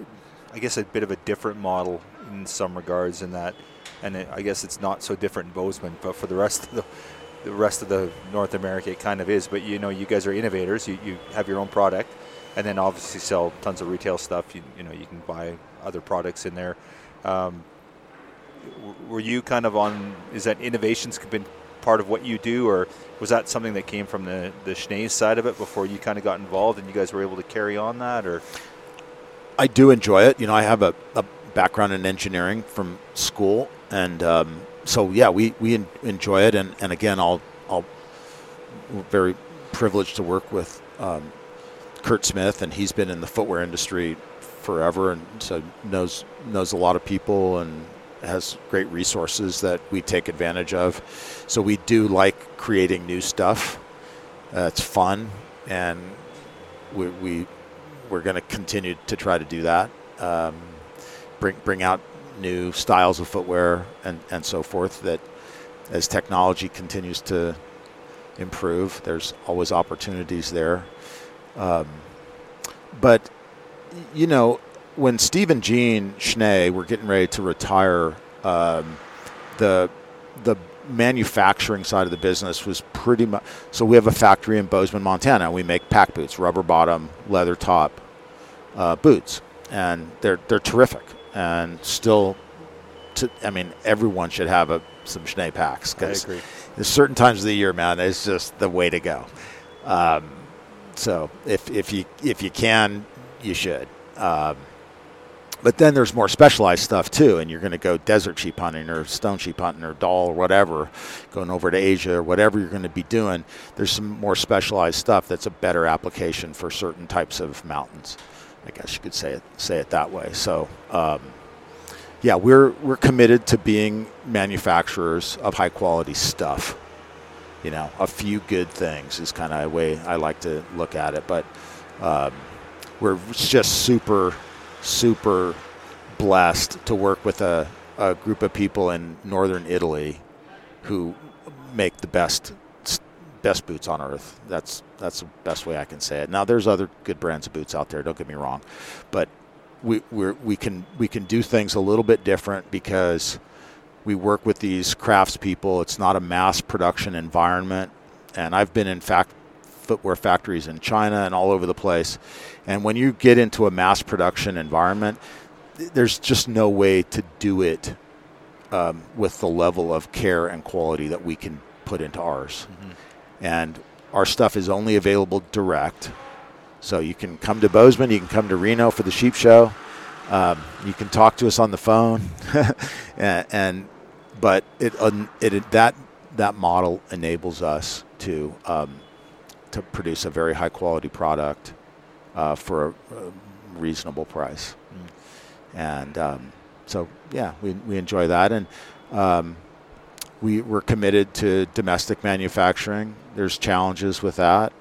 I guess a bit of a different model in some regards in that. And it, I guess it's not so different in Bozeman, but for the rest of the, the rest of the North America, it kind of is. But, you know, you guys are innovators. You, you have your own product, and then obviously sell tons of retail stuff. You, you know, you can buy other products in there. Um, were you kind of on? Is that innovations been part of what you do, or was that something that came from the the Schnee's side of it before you kind of got involved, and you guys were able to carry on that? Or I do enjoy it. You know, I have a, a background in engineering from school. And um, so, yeah, we, we enjoy it. And, and again, I'll, I'll, we're very privileged to work with um, Kurt Smith, and he's been in the footwear industry forever, and so knows knows a lot of people and has great resources that we take advantage of. So we do like creating new stuff. Uh, it's fun, and we, we, we're going to continue to try to do that, um, bring bring out new styles of footwear and, and so forth, that as technology continues to improve, there's always opportunities there. Um, but, you know, when Steve and Gene Schnee were getting ready to retire, um, the the manufacturing side of the business was pretty much... So we have a factory in Bozeman, Montana. We make pack boots, rubber bottom, leather top uh, boots, and they're they're terrific. And still, to, I mean, everyone should have a, some Schnee packs, because there's certain times of the year, man, it's just the way to go. Um, so if if you if you can, you should. Um, But then there's more specialized stuff, too, and you're going to go desert sheep hunting or stone sheep hunting or doll or whatever, going over to Asia or whatever you're going to be doing. There's some more specialized stuff that's a better application for certain types of mountains. I guess you could say it say it that way. So, um, yeah, we're we're committed to being manufacturers of high-quality stuff. You know, a few good things is kind of a way I like to look at it. But um, we're just super... super blessed to work with a, a group of people in northern Italy who make the best best boots on earth. That's that's the best way I can say it. Now there's other good brands of boots out there, don't get me wrong, but we we're, we can we can do things a little bit different because we work with these craftspeople. It's not a mass production environment, and I've been in fact footwear factories in China and all over the place. And when you get into a mass production environment, there's just no way to do it um, with the level of care and quality that we can put into ours. Mm-hmm. And our stuff is only available direct. So you can come to Bozeman, you can come to Reno for the Sheep Show. Um, you can talk to us on the phone. and, and but it, it that that model enables us to um, to produce a very high quality product uh, for a, a reasonable price. Mm. And um, so, yeah, we, we enjoy that. And um, we, we're committed to domestic manufacturing. There's challenges with that.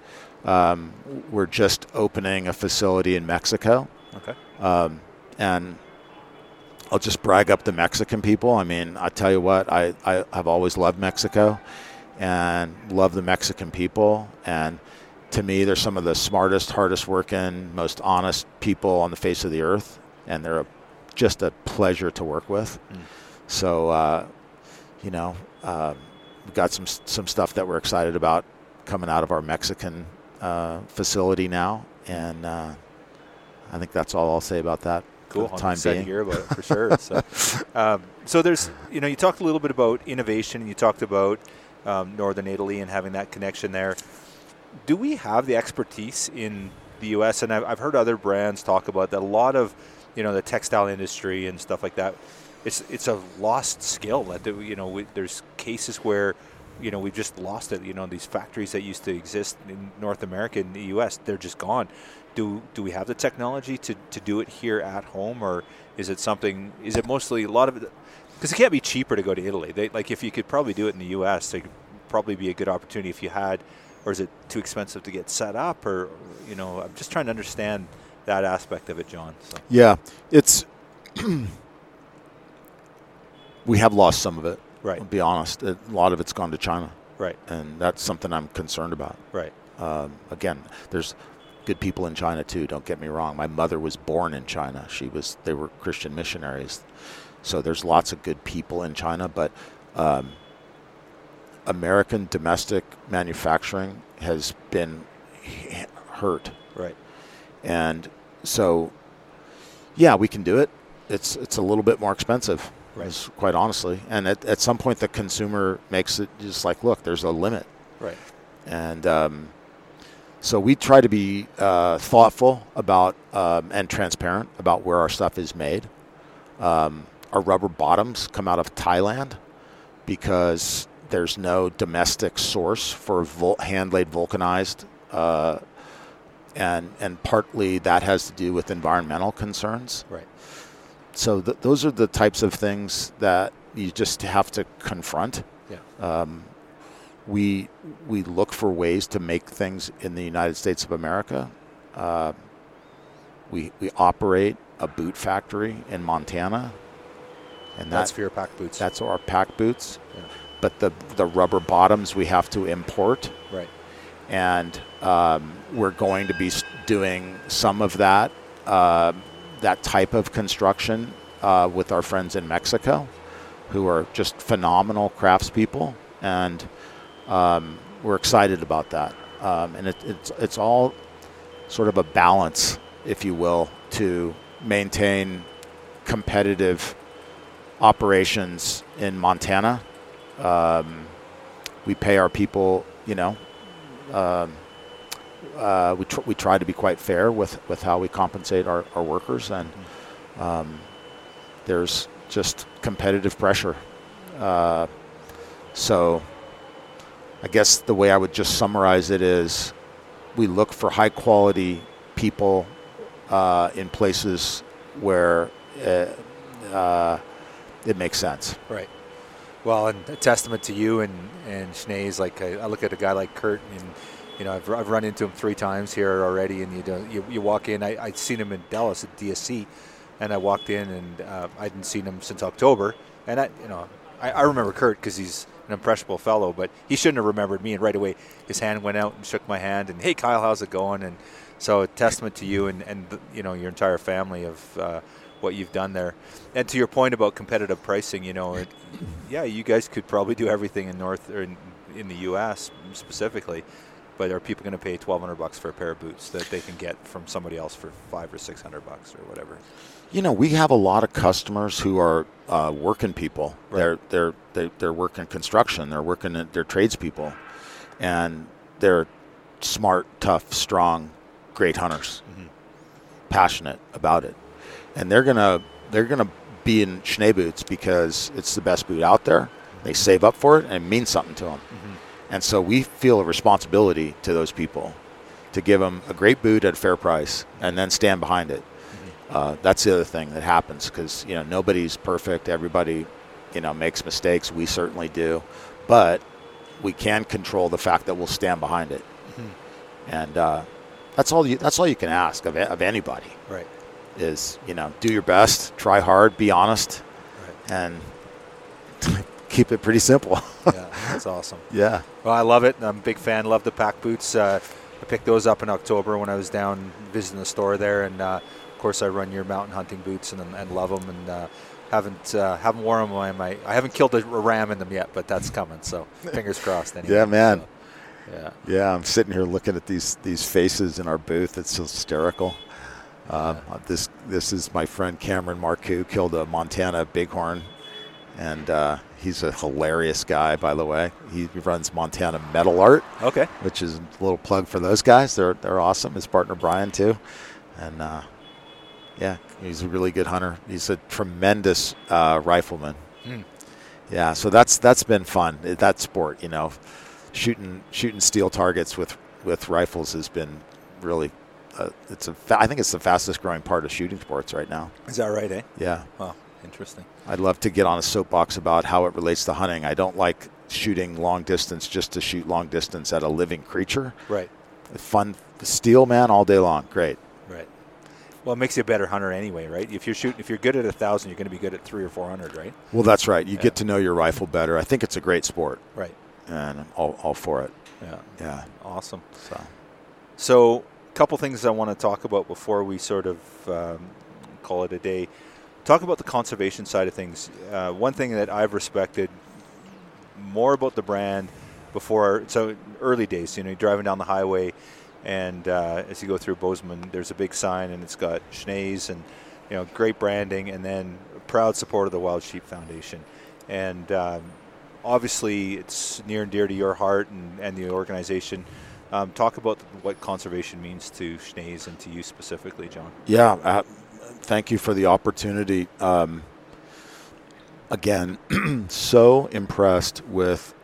Um, we're just opening a facility in Mexico. Okay. Um, and I'll just brag up the Mexican people. I mean, I tell you what, I, I, I've always loved Mexico and love the Mexican people. And to me, they're some of the smartest, hardest working, most honest people on the face of the earth. And they're a, just a pleasure to work with. Mm. So, uh, you know, uh, we've got some some stuff that we're excited about coming out of our Mexican uh, facility now. And uh, I think that's all I'll say about that. Cool. I'm excited to hear about it for sure. So, um, so there's, you know, you talked a little bit about innovation. And you talked about Um, northern Italy and having that connection there. Do we have the expertise in the U S? And I've, I've heard other brands talk about that. A lot of, you know, the textile industry and stuff like that, it's it's a lost skill. That, you know, we, there's cases where, you know, we've just lost it. You know, these factories that used to exist in North America and the U S, they're just gone. Do do we have the technology to, to do it here at home, or is it something, is it mostly a lot of it? Because it can't be cheaper to go to Italy. They, like, if you could probably do it in the U S, it could probably be a good opportunity if you had, or is it too expensive to get set up? Or, you know, I'm just trying to understand that aspect of it, John. So. Yeah, it's, we have lost some of it. Right. I'll be honest. A lot of it's gone to China. Right. And that's something I'm concerned about. Right. Um, again, there's good people in China too, don't get me wrong. My mother was born in China. She was, they were Christian missionaries. So there's lots of good people in China, but um, American domestic manufacturing has been hurt. Right. And so, yeah, we can do it. It's it's a little bit more expensive, right. Quite honestly. And at, at some point, the consumer makes it just like, look, there's a limit. Right. And um, so we try to be uh, thoughtful about um, and transparent about where our stuff is made. Um, Our rubber bottoms come out of Thailand because there's no domestic source for vul- hand-laid vulcanized, uh, and and partly that has to do with environmental concerns. Right. So th- those are the types of things that you just have to confront. Yeah. Um, we we look for ways to make things in the United States of America. Uh, we we operate a boot factory in Montana. And that's that, for your pack boots. That's our pack boots. Yeah. But the the rubber bottoms we have to import. Right. And um, we're going to be doing some of that, uh, that type of construction uh, with our friends in Mexico, who are just phenomenal craftspeople. And um, we're excited about that. Um, and it, it's, it's all sort of a balance, if you will, to maintain competitive operations in Montana. Um, we pay our people, you know, um, uh, we, tr- we try to be quite fair with, with how we compensate our, our workers. And um, there's just competitive pressure. Uh, so I guess the way I would just summarize it is we look for high quality people uh, in places where uh, uh, it makes sense. Right. Well, and a testament to you and, and Schnee's, like I, I look at a guy like Kurt, and you know I've, I've run into him three times here already, and you don't, you, you walk in, I, I'd seen him in Dallas at D S C, and I walked in and uh, I hadn't seen him since October, and I, you know, I, I remember Kurt because he's an impressionable fellow, but he shouldn't have remembered me, and right away his hand went out and shook my hand, and hey Kyle, how's it going? And so a testament to you and, and you know your entire family of uh, what you've done there. And to your point about competitive pricing, you know, it, yeah, you guys could probably do everything in North or in, in the U S specifically, but are people going to pay twelve hundred bucks for a pair of boots that they can get from somebody else for five or six hundred bucks or whatever? You know, we have a lot of customers who are uh, working people. Right. They're they're they, they're working construction. They're working they're tradespeople, and they're smart, tough, strong, great hunters, mm-hmm. passionate about it. And they're gonna they're gonna be in Schnee boots because it's the best boot out there. They save up for it, and it means something to them. Mm-hmm. And so we feel a responsibility to those people to give them a great boot at a fair price, and then stand behind it. Mm-hmm. Uh, that's the other thing that happens because you know nobody's perfect. Everybody, you know, makes mistakes. We certainly do, but we can control the fact that we'll stand behind it, mm-hmm. and uh, that's all. You, that's all you can ask of of anybody. Right. Is, you know, do your best, try hard, be honest, right. and keep it pretty simple. Yeah, that's awesome. Yeah. Well, I love it. I'm a big fan. Love the pack boots. Uh, I picked those up in October when I was down visiting the store there. And, uh, of course, I run your mountain hunting boots and and love them. And uh, haven't uh, haven't worn them. I, might, I haven't killed a ram in them yet, but that's coming. So fingers crossed. Anyway. Yeah, man. So, yeah. Yeah, I'm sitting here looking at these, these faces in our booth. It's hysterical. Uh, this this is my friend Cameron Marcoux, killed a Montana bighorn, and uh, he's a hilarious guy, by the way. He runs Montana Metal Art, okay, which is a little plug for those guys. They're they're awesome. His partner Brian too, and uh, yeah, he's a really good hunter. He's a tremendous uh, rifleman. Mm. Yeah, so that's that's been fun. That sport, you know, shooting shooting steel targets with with rifles has been really. Uh, it's a. Fa- I think it's the fastest growing part of shooting sports right now. Is that right, eh? Yeah. Wow, interesting. I'd love to get on a soapbox about how it relates to hunting. I don't like shooting long distance just to shoot long distance at a living creature. Right. Fun steel, man, all day long. Great. Right. Well, it makes you a better hunter anyway, right? If you're shooting, if you're good at a thousand, you're going to be good at three or four hundred, right? Well, that's right. You yeah. get to know your rifle better. I think it's a great sport. Right. And I'm all, all for it. Yeah. Yeah. Awesome. So. So. Couple things I want to talk about before we sort of um, call it a day. Talk about the conservation side of things. Uh, one thing that I've respected more about the brand before, so early days, you know, you're driving down the highway, and uh, as you go through Bozeman, there's a big sign, and it's got Schnee's, and you know, great branding, and then a proud support of the Wild Sheep Foundation. And um, obviously, it's near and dear to your heart and, and the organization. Um, talk about what conservation means to Schnee's and to you specifically, John. Yeah, uh, thank you for the opportunity. Um, again, so impressed with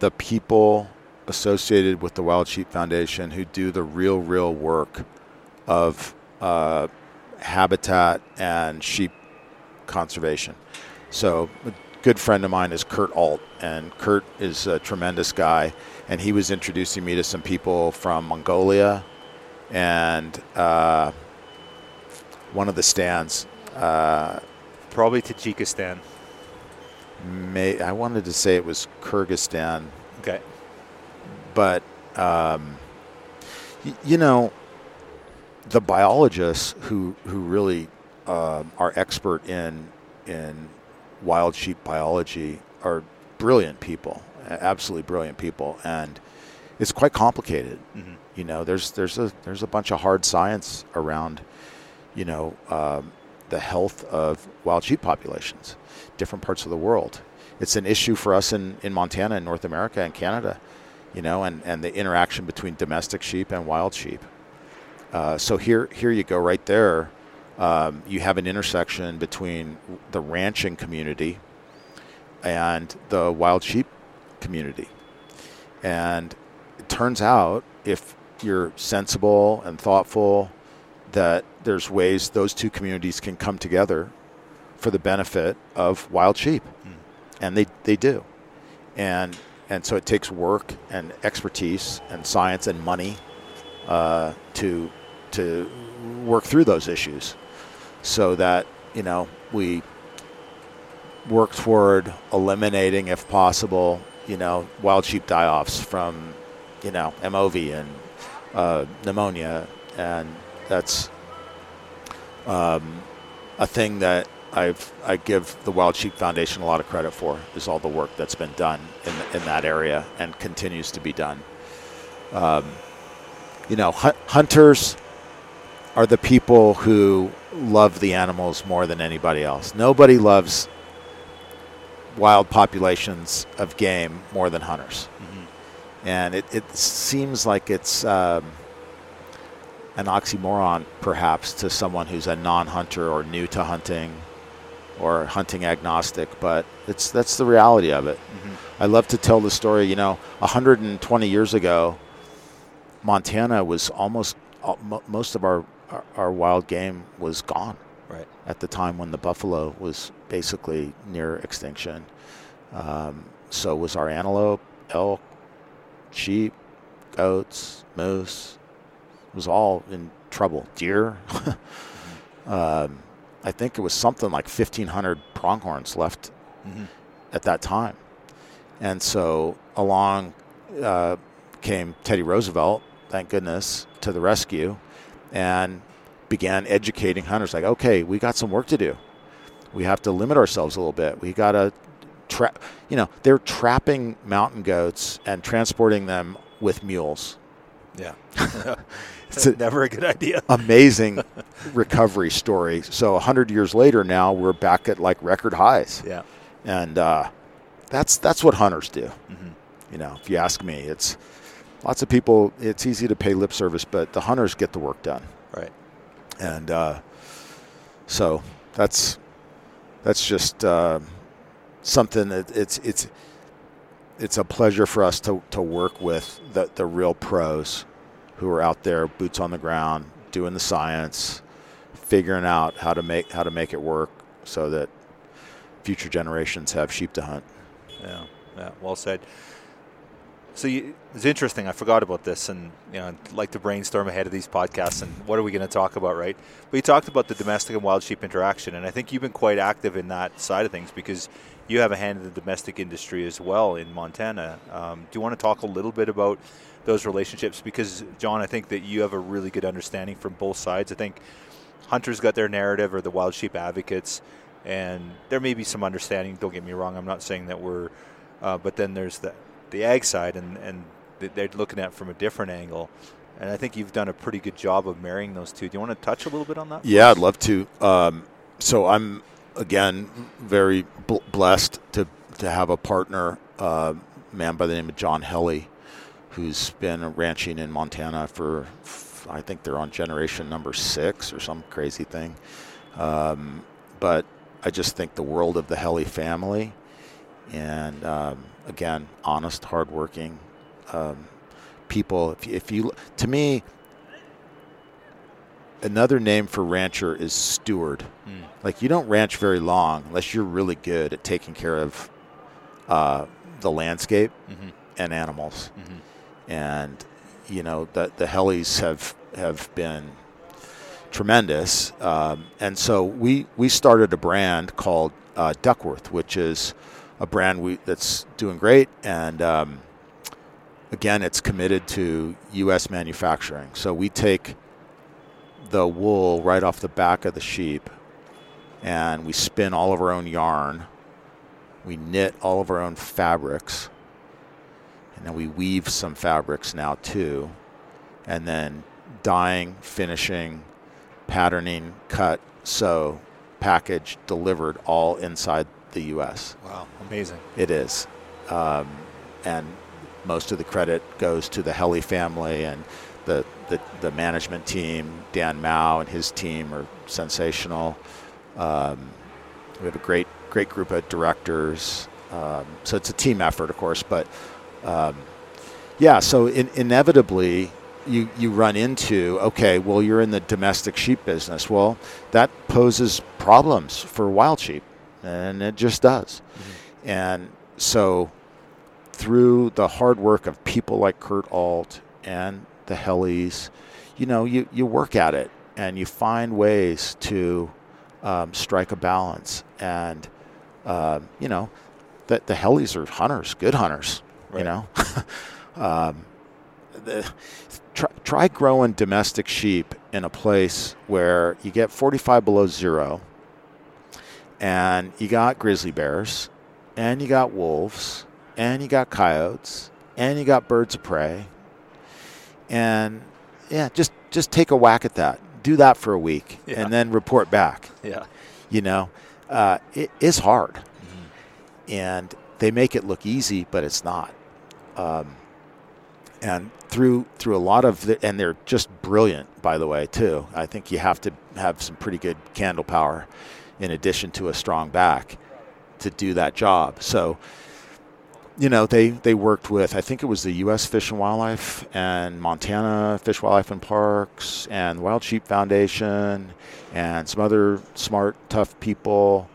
the people associated with the Wild Sheep Foundation who do the real, real work of uh, habitat and sheep conservation. So a good friend of mine is Kurt Alt, and Kurt is a tremendous guy. And he was introducing me to some people from Mongolia, and uh, one of the stands, uh, probably Tajikistan. May, I wanted to say it was Kyrgyzstan. Okay, but um, y- you know, the biologists who who really uh, are expert in in wild sheep biology are brilliant people. Absolutely brilliant people, and it's quite complicated. Mm-hmm. You know, there's there's a there's a bunch of hard science around, you know, um, the health of wild sheep populations, different parts of the world. It's an issue for us in, in Montana, in North America, and Canada. You know, and, and the interaction between domestic sheep and wild sheep. Uh, so here here you go right there. um, you have an intersection between the ranching community and the wild sheep community. And it turns out, if you're sensible and thoughtful, that there's ways those two communities can come together for the benefit of wild sheep. Mm. And they, they do. And and so it takes work and expertise and science and money uh, to to work through those issues, so that, you know, we work toward eliminating, if possible, you know, wild sheep die-offs from, you know, M O V and uh, pneumonia. And that's um, a thing that I've, I give the Wild Sheep Foundation a lot of credit for, is all the work that's been done in, in that area and continues to be done. Um, you know, hu- hunters are the people who love the animals more than anybody else. Nobody loves wild populations of game more than hunters. Mm-hmm. And it, it seems like it's um, an oxymoron, perhaps, to someone who's a non-hunter or new to hunting or hunting agnostic, but it's that's the reality of it. Mm-hmm. I love to tell the story, you know, one hundred twenty years ago, Montana was almost, most of our, our, our wild game was gone. Right. At the time when the buffalo was basically near extinction. Um, so was our antelope, elk, sheep, goats, moose. It was all in trouble. Deer. Mm-hmm. um, I think it was something like fifteen hundred pronghorns left mm-hmm. at that time. And so along uh, came Teddy Roosevelt, thank goodness, to the rescue, and began educating hunters like, okay, we got some work to do. We have to limit ourselves a little bit. We got to trap, you know, they're trapping mountain goats and transporting them with mules. Yeah. It's a, never a good idea. Amazing recovery story. So one hundred years later now, we're back at like record highs. Yeah. And uh, that's that's what hunters do. Mm-hmm. You know, if you ask me, it's lots of people, it's easy to pay lip service, but the hunters get the work done. Right. And uh, so that's that's just uh, something that it's it's it's a pleasure for us to, to work with the, the real pros who are out there, boots on the ground, doing the science, figuring out how to make how to make it work so that future generations have sheep to hunt. Yeah, yeah, well said. So you, it's interesting. I forgot about this, and you know, I'd like to brainstorm ahead of these podcasts. And what are we going to talk about, right? But you talked about the domestic and wild sheep interaction, and I think you've been quite active in that side of things because you have a hand in the domestic industry as well in Montana. Um, do you want to talk a little bit about those relationships? Because Jon, I think that you have a really good understanding from both sides. I think hunters got their narrative, or the wild sheep advocates, and there may be some understanding. Don't get me wrong. I'm not saying that we're, uh, but then there's the the ag side, and, and they're looking at it from a different angle. And I think you've done a pretty good job of marrying those two. Do you want to touch a little bit on that? Yeah, I'd love to. Um, so I'm, again, very bl- blessed to, to have a partner, uh, a man by the name of John Helly, who's been ranching in Montana for, I think they're on generation number six or some crazy thing. Um, but I just think the world of the Helly family. And um, again, honest, hardworking um, people. If you, if you, to me, another name for rancher is steward. Mm. Like, you don't ranch very long unless you're really good at taking care of uh, the landscape mm-hmm. and animals. Mm-hmm. And you know, the the Hellies have have been tremendous. Um, and so we we started a brand called uh, Duckworth, which is a brand we, that's doing great, and um, again, it's committed to U S manufacturing. So we take the wool right off the back of the sheep, and we spin all of our own yarn. We knit all of our own fabrics, and then we weave some fabrics now too, and then dyeing, finishing, patterning, cut, sew, package, delivered, all inside the U S Wow, amazing. It is. Um, and most of the credit goes to the Helly family and the the, the management team, Dan Mao and his team, are sensational. Um, we have a great, great group of directors. Um, so it's a team effort, of course, but um, yeah, so in, inevitably you, you run into, okay, well, you're in the domestic sheep business. Well, that poses problems for wild sheep, and it just does. Mm-hmm. And so through the hard work of people like Kurt Alt and the Hellys, you know, you, you work at it and you find ways to um, strike a balance. And, uh, you know, the, the Hellys are hunters, good hunters, right. You know. um, the, try, try growing domestic sheep in a place where you get forty-five below zero and you got grizzly bears and you got wolves and you got coyotes and you got birds of prey. And yeah, just, just take a whack at that. Do that for a week, yeah. And then report back. Yeah, you know, uh, it is hard, mm-hmm. and they make it look easy, but it's not. Um, and through through a lot of, the, and they're just brilliant, by the way, too. I think you have to have some pretty good candle power, in addition to a strong back, to do that job. So. You know, they, they worked with, I think it was the U S Fish and Wildlife and Montana Fish, Wildlife and Parks and Wild Sheep Foundation and some other smart, tough people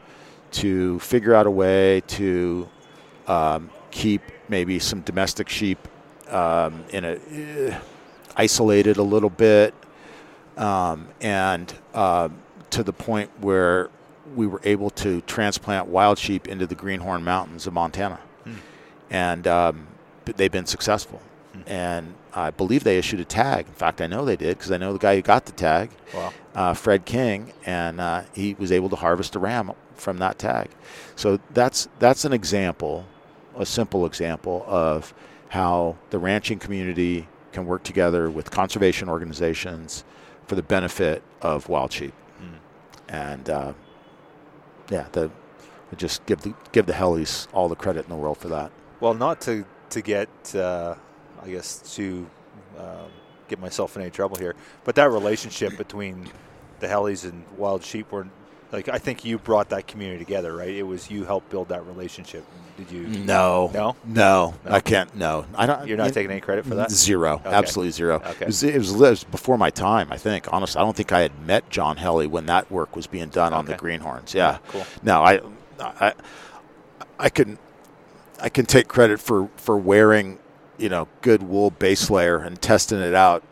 to figure out a way to um, keep maybe some domestic sheep um, in a uh, isolated a little bit um, and uh, to the point where we were able to transplant wild sheep into the Greenhorn Mountains of Montana. Hmm. And um, they've been successful. Mm-hmm. And I believe they issued a tag. In fact, I know they did because I know the guy who got the tag, wow. uh, Fred King, and uh, he was able to harvest a ram from that tag. So that's that's an example, a simple example of how the ranching community can work together with conservation organizations for the benefit of wild sheep. Mm-hmm. And, uh, yeah, the, just give the, give the Hellies all the credit in the world for that. Well, not to to get, uh, I guess, to um, get myself in any trouble here, but that relationship between the Hellies and wild sheep were, like, I think you brought that community together, right? It was you helped build that relationship. Did you? No, no, no. no. I can't. No, I don't. You're not it, taking any credit for that. Zero, okay. Absolutely zero. Okay. It was, it was, it was before my time, I think. Honestly, I don't think I had met John Helly when that work was being done okay. on the Greenhorns. Yeah. yeah cool. No, I, I, I couldn't. I can take credit for, for wearing, you know, good wool base layer and testing it out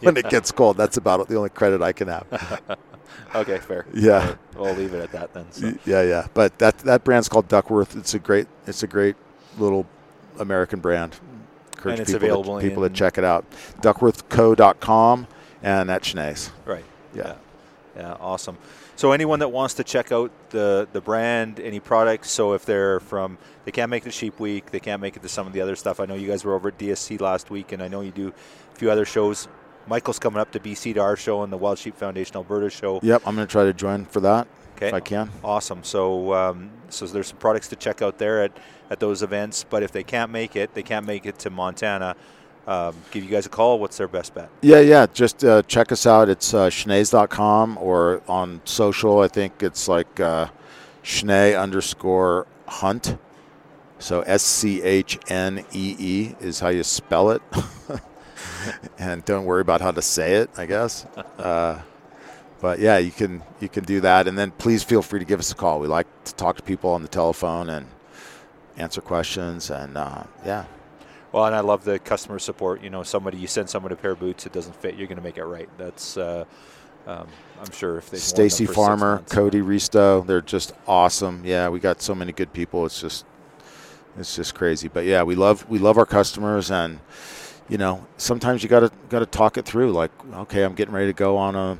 when yeah. it gets cold. That's about the only credit I can have. Okay, fair. Yeah, we'll, we'll leave it at that then. So. Yeah, yeah. But that that brand's called Duckworth. It's a great it's a great little American brand. Encourage and it's people available to, people in to check it out. Duckworth co dot com and at Schnee's. Right. Yeah. yeah. Yeah. Awesome. So anyone that wants to check out the, the brand, any products, so if they're from, they can't make it to Sheep Week, they can't make it to some of the other stuff. I know you guys were over at D S C last week, and I know you do a few other shows. Michael's coming up to B C to our show and the Wild Sheep Foundation Alberta show. Yep, I'm going to try to join for that okay. if I can. Awesome. So um, so there's some products to check out there at, at those events, but if they can't make it, they can't make it to Montana. Um, give you guys a call. What's their best bet? Yeah, yeah. Just uh, check us out. It's uh, schnees dot com or on social. I think it's like uh, schnee underscore hunt. So S C H N E E is how you spell it. And don't worry about how to say it, I guess. Uh, but, yeah, you can you can do that. And then please feel free to give us a call. We like to talk to people on the telephone and answer questions. And, uh, yeah. Well, and I love the customer support. You know, somebody, you send someone a pair of boots, it doesn't fit, you're going to make it right. That's, uh, um, I'm sure if they Stacy Farmer, months, Cody Risto, they're just awesome. Yeah, we got so many good people. It's just, it's just crazy. But yeah, we love we love our customers, and you know, sometimes you got to got to talk it through. Like, okay, I'm getting ready to go on a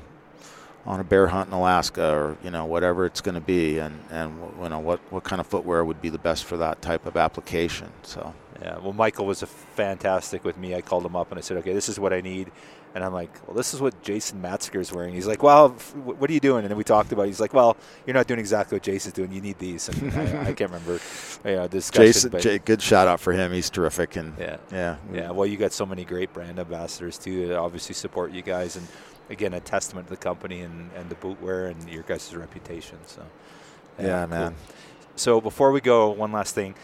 on a bear hunt in Alaska, or you know, whatever it's going to be, and and you know, what what kind of footwear would be the best for that type of application. So. Yeah, well, Michael was a fantastic with me. I called him up and I said, okay, this is what I need. And I'm like, well, this is what Jason Matzker is wearing. He's like, well, f- what are you doing? And then we talked about it. He's like, well, you're not doing exactly what Jason's doing. You need these. And I, I can't remember you know, discussion. Jason, J- good shout-out for him. He's terrific. And yeah. yeah. Yeah. Well, you got so many great brand ambassadors, too, that obviously support you guys. And, again, a testament to the company and, and the bootwear and your guys' reputation. So Yeah, yeah man. Cool. So before we go, one last thing.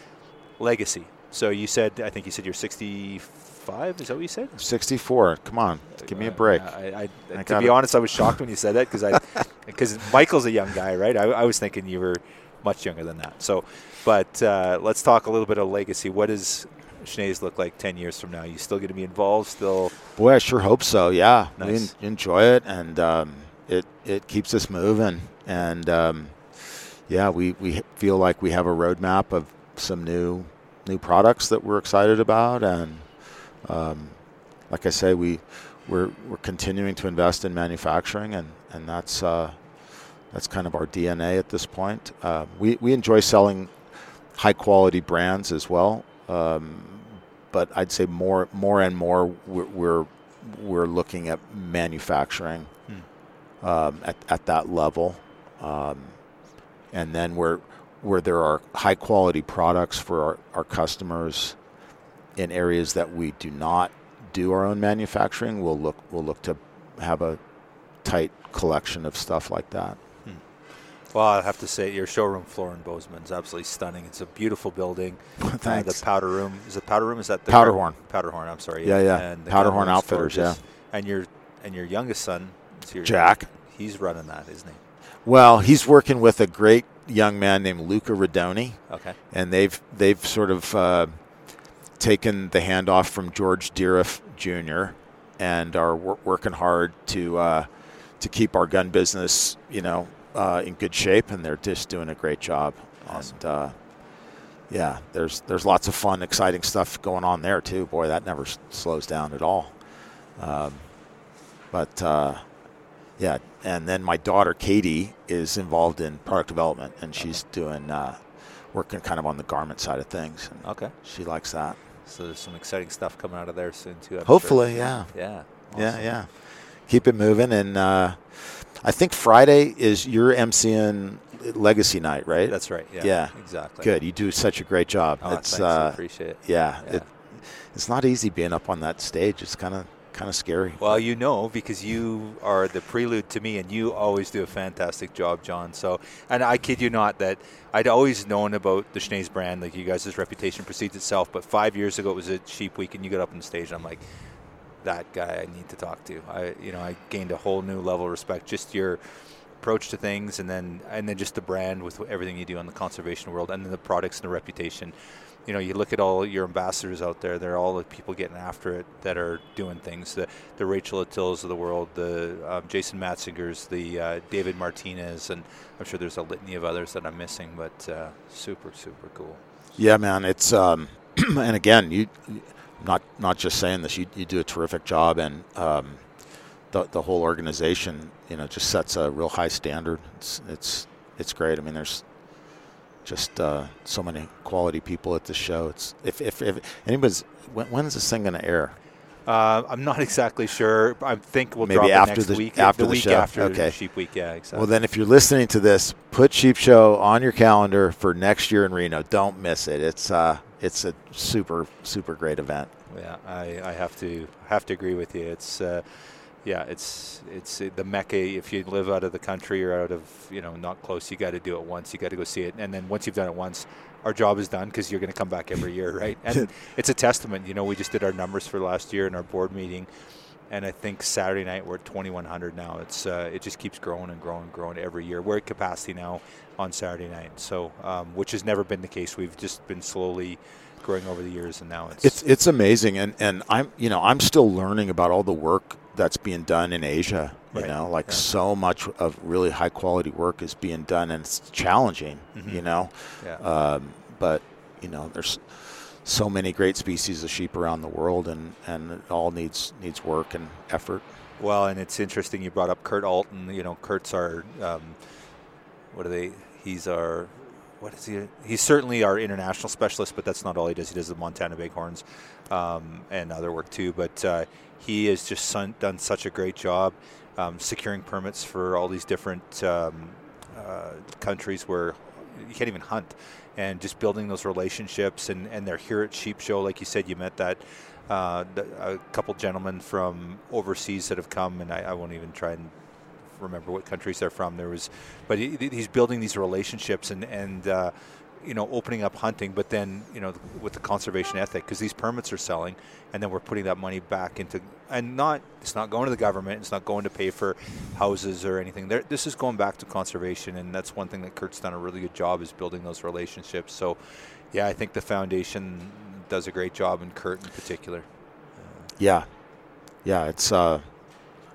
Legacy. So you said, I think you said you're sixty-five, is that what you said? sixty-four. Come on. Give me a break. I, I, I to be it. honest, I was shocked when you said that because I, because Michael's a young guy, right? I, I was thinking you were much younger than that. So, but uh, let's talk a little bit of legacy. What does Schnee's look like ten years from now? You still going to be involved? Still? Boy, I sure hope so, yeah. Nice. We en- enjoy it, and um, it, it keeps us moving. And, um, yeah, we, we feel like we have a roadmap of some new – new products that we're excited about, and um, like I say, we we're we're continuing to invest in manufacturing, and and that's uh, that's kind of our D N A at this point. Uh, we we enjoy selling high quality brands as well, um, but I'd say more more and more we're we're, we're looking at manufacturing hmm. um, at at that level, um, and then we're. where there are high-quality products for our, our customers in areas that we do not do our own manufacturing, we'll look we'll look to have a tight collection of stuff like that. Hmm. Well, I have to say, your showroom floor in Bozeman is absolutely stunning. It's a beautiful building. Thanks. Uh, the powder room. Is it powder room? Is that the Powderhorn. Powderhorn, I'm sorry. Yeah, yeah. And the Powderhorn Outfitters, gorgeous. yeah. And your, and your youngest son, your Jack. Youngest, he's running that, isn't he? Well, he's working with a great young man named Luca Radoni. Okay. And they've they've sort of uh, taken the handoff from George Dieruf Junior and are wor- working hard to uh, to keep our gun business, you know, uh, in good shape, and they're just doing a great job. Awesome. And, uh, yeah, there's there's lots of fun, exciting stuff going on there too. Boy, that never s- slows down at all. Um, but uh, yeah. And then my daughter, Katie, is involved in product development, and she's okay. doing uh, working kind of on the garment side of things. And okay. She likes that. So there's some exciting stuff coming out of there soon, too. I'm Hopefully, sure. yeah. Yeah. Awesome. Yeah, yeah. Keep it moving. And uh, I think Friday is your M C N Legacy Night, right? That's right. Yeah, yeah. Exactly. Good. You do such a great job. Oh, it's, thanks. Uh, I appreciate it. Yeah. yeah. It, it's not easy being up on that stage. It's kind of... kind of scary. Well, you know, because you are the prelude to me, and you always do a fantastic job, John. So, and I kid you not that I'd always known about the Schnee's brand, like you guys' reputation precedes itself, but five years ago it was at Sheep Week and you got up on the stage and I'm like, that guy I need to talk to. I, you know, I gained a whole new level of respect, just your approach to things, and then and then just the brand with everything you do in the conservation world, and then the products and the reputation. You know, you look at all your ambassadors out there. They're all the people getting after it that are doing things. The the Rachel Attills of the world, the um, Jason Matzingers, the uh, David Martinez, and I'm sure there's a litany of others that I'm missing, but uh, super, super cool. Yeah, man. It's um, and again, you not not just saying this. You you do a terrific job, and um, the the whole organization, you know, just sets a real high standard. It's it's it's great. I mean, there's. Just uh, so many quality people at the show. It's if if, if anybody's when, when is this thing going to air? Uh, I'm not exactly sure. I think we'll maybe drop after it next the, week. After the, the week show. After okay. Sheep Week, yeah, exactly. Well, then if you're listening to this, put Sheep Show on your calendar for next year in Reno. Don't miss it. It's uh, it's a super super great event. Yeah, I, I have to have to agree with you. It's. Uh, Yeah, it's it's the mecca. If you live out of the country or out of, you know, not close, you got to do it once. You got to go see it. And then once you've done it once, our job is done because you're going to come back every year, right? And it's a testament. You know, we just did our numbers for last year in our board meeting. And I think Saturday night we're at twenty-one hundred now. It's uh, it just keeps growing and growing and growing every year. We're at capacity now on Saturday night, so um, which has never been the case. We've just been slowly growing over the years, and now it's it's, it's amazing. And, and I'm you know I'm still learning about all the work that's being done in Asia. You right. know, like yeah. so much of really high quality work is being done, and it's challenging. Mm-hmm. You know, yeah. um, but you know there's. so many great species of sheep around the world, and, and it all needs needs work and effort. Well, and it's interesting you brought up Kurt Alton. You know, Kurt's our, um, what are they, he's our what is he? He's certainly our international specialist, but that's not all he does. He does the Montana Bighorns um, and other work too. But uh, he has just son- done such a great job um, securing permits for all these different um, uh, countries where you can't even hunt, and just building those relationships. And, and they're here at Sheep Show. Like you said, you met that uh, a couple gentlemen from overseas that have come, and I, I won't even try and remember what countries they're from. There was, but he, he's building these relationships and and uh, you know, opening up hunting, but then, you know, with the conservation ethic, because these permits are selling, and then we're putting that money back into, and not it's not going to the government, it's not going to pay for houses or anything. There, this is going back to conservation, and that's one thing that Kurt's done a really good job, is building those relationships. So, yeah, I think the foundation does a great job, and Kurt in particular. Yeah, yeah, it's uh,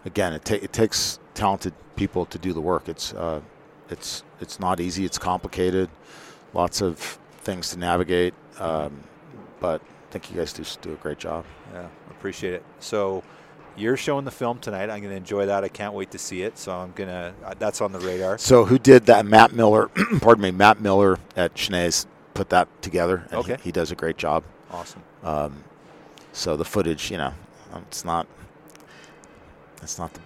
again, it ta- it takes. talented people to do the work. It's uh, it's it's not easy. It's complicated. Lots of things to navigate. Um, but I think you guys do do a great job. Yeah, appreciate it. So you're showing the film tonight. I'm going to enjoy that. I can't wait to see it. So I'm gonna. Uh, that's on the radar. So who did that? Matt Miller. pardon me, Matt Miller at Schnee's put that together. And okay. He, he does a great job. Awesome. Um, so the footage, you know, it's not. It's not the.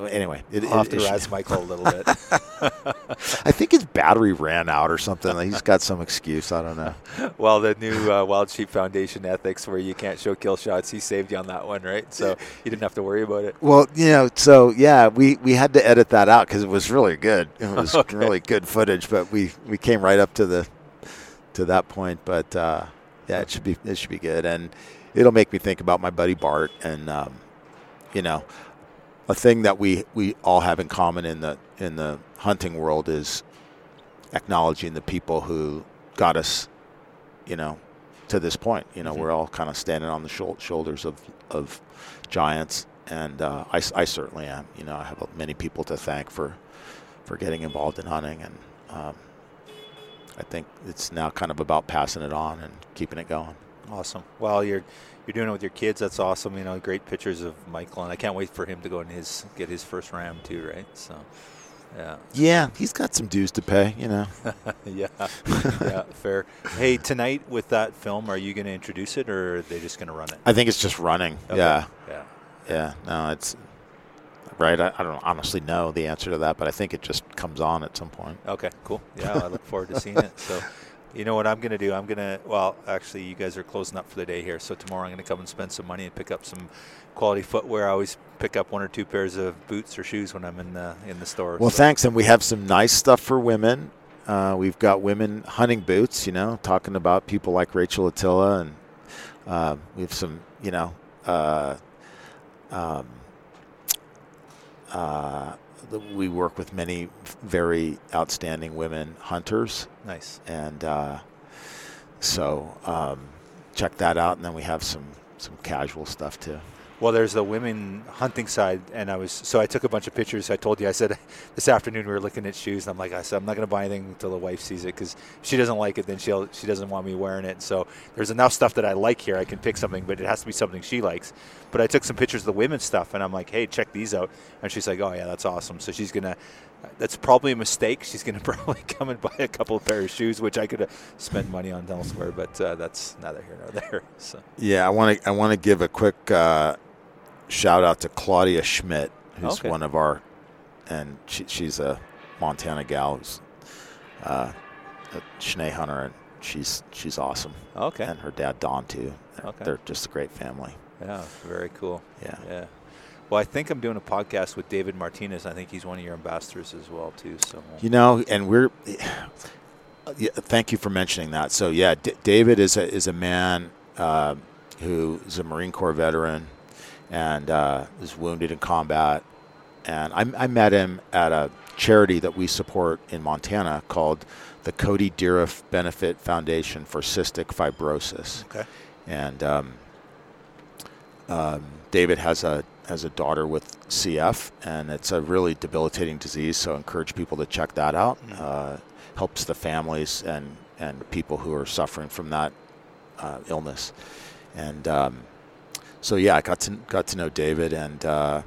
Uh, anyway, it, I'll it, have to razz sh- Michael a little bit. I think his battery ran out or something. He's got some excuse. I don't know. Well, the new uh, Wild Sheep Foundation ethics, where you can't show kill shots, he saved you on that one, right? So you didn't have to worry about it. Well, you know, so yeah, we, we had to edit that out because it was really good. It was okay. really good footage, but we, we came right up to the to that point. But uh, yeah, it should be it should be good, and it'll make me think about my buddy Bart, and um, you know. A thing that we, we all have in common in the in the hunting world is acknowledging the people who got us, you know, to this point. You know, mm-hmm. We're all kind of standing on the shul- shoulders of of giants, and uh, I, I certainly am. You know, I have many people to thank for for getting involved in hunting, and um, I think it's now kind of about passing it on and keeping it going. Awesome. Well, you're. You're doing it with your kids. That's awesome. You know, great pictures of Michael, and I can't wait for him to go and his get his first ram too, right? So, yeah. Yeah, he's got some dues to pay, you know. yeah, yeah, fair. Hey, tonight with that film, are you going to introduce it, or are they just going to run it? I think it's just running. Okay. Yeah, yeah, yeah. No, it's right. I, I don't honestly know the answer to that, but I think it just comes on at some point. Okay, cool. Yeah, I look forward to seeing it. So. You know what I'm going to do? I'm going to, well, actually, you guys are closing up for the day here. So tomorrow I'm going to come and spend some money and pick up some quality footwear. I always pick up one or two pairs of boots or shoes when I'm in the, in the store. Well, so. Thanks. And we have some nice stuff for women. Uh, we've got women hunting boots, you know, talking about people like Rachel Attila. And uh, we have some, you know, uh, um, uh, we work with many very outstanding women hunters. Nice. And uh, so um, check that out. And then we have some, some casual stuff, too. Well, there's the women hunting side. And I was so I took a bunch of pictures. I told you, I said, this afternoon we were looking at shoes. And I'm like, I said, I'm not going to buy anything until the wife sees it, because if she doesn't like it, then she'll, she doesn't want me wearing it. So there's enough stuff that I like here. I can pick something, but it has to be something she likes. But I took some pictures of the women's stuff, and I'm like, hey, check these out. And she's like, oh, yeah, that's awesome. So she's going to, that's probably a mistake. She's going to probably come and buy a couple of pairs of shoes, which I could spend money on elsewhere, but uh, that's neither here nor there. So. Yeah, I want to I want to give a quick uh, shout-out to Claudia Schmidt, who's okay. one of our, and she, she's a Montana gal who's uh, a Schnee hunter, and she's she's awesome. Okay. And her dad, Don, too. Okay. They're just a great family. Yeah, very cool. Yeah. Yeah. Well, I think I'm doing a podcast with David Martinez. I think he's one of your ambassadors as well, too. So you know, and we're yeah, thank you for mentioning that. So yeah, D- David is a is a man uh, who is a Marine Corps veteran and uh, was wounded in combat. And I, I met him at a charity that we support in Montana called the Cody Dieruf Benefit Foundation for Cystic Fibrosis. Okay, and. Um, Um, David has a has a daughter with C F, and it's a really debilitating disease. So I encourage people to check that out. Uh, helps the families and, and people who are suffering from that uh, illness. And um, so yeah, I got to got to know David, and uh,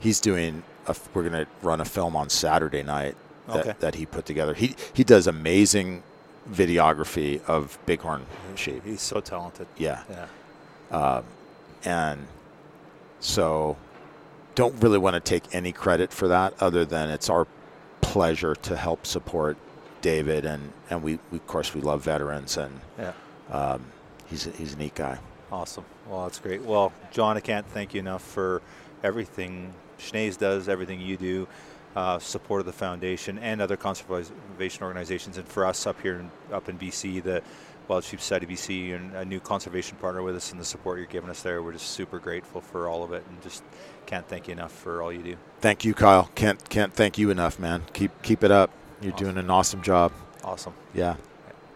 he's doing. A, we're going to run a film on Saturday night that, okay. that he put together. He he does amazing videography of bighorn sheep. He's so talented. Yeah. Yeah. Uh, and so don't really want to take any credit for that other than it's our pleasure to help support David. And, and we, we, of course, we love veterans. And yeah. um, he's, a, he's a neat guy. Awesome. Well, that's great. Well, Jon, I can't thank you enough for everything Schnee's does, everything you do. Uh, support of the foundation and other conservation organizations, and for us up here in, up in B C, the Wild Sheep Society of B C, and a new conservation partner with us, and the support you're giving us there. We're just super grateful for all of it, and just can't thank you enough for all you do. Thank you, Kyle. Can't can't thank you enough, man. Keep keep it up. You're awesome. Doing an awesome job. Awesome. Yeah.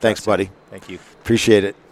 Thanks, buddy. Thank you. Appreciate it.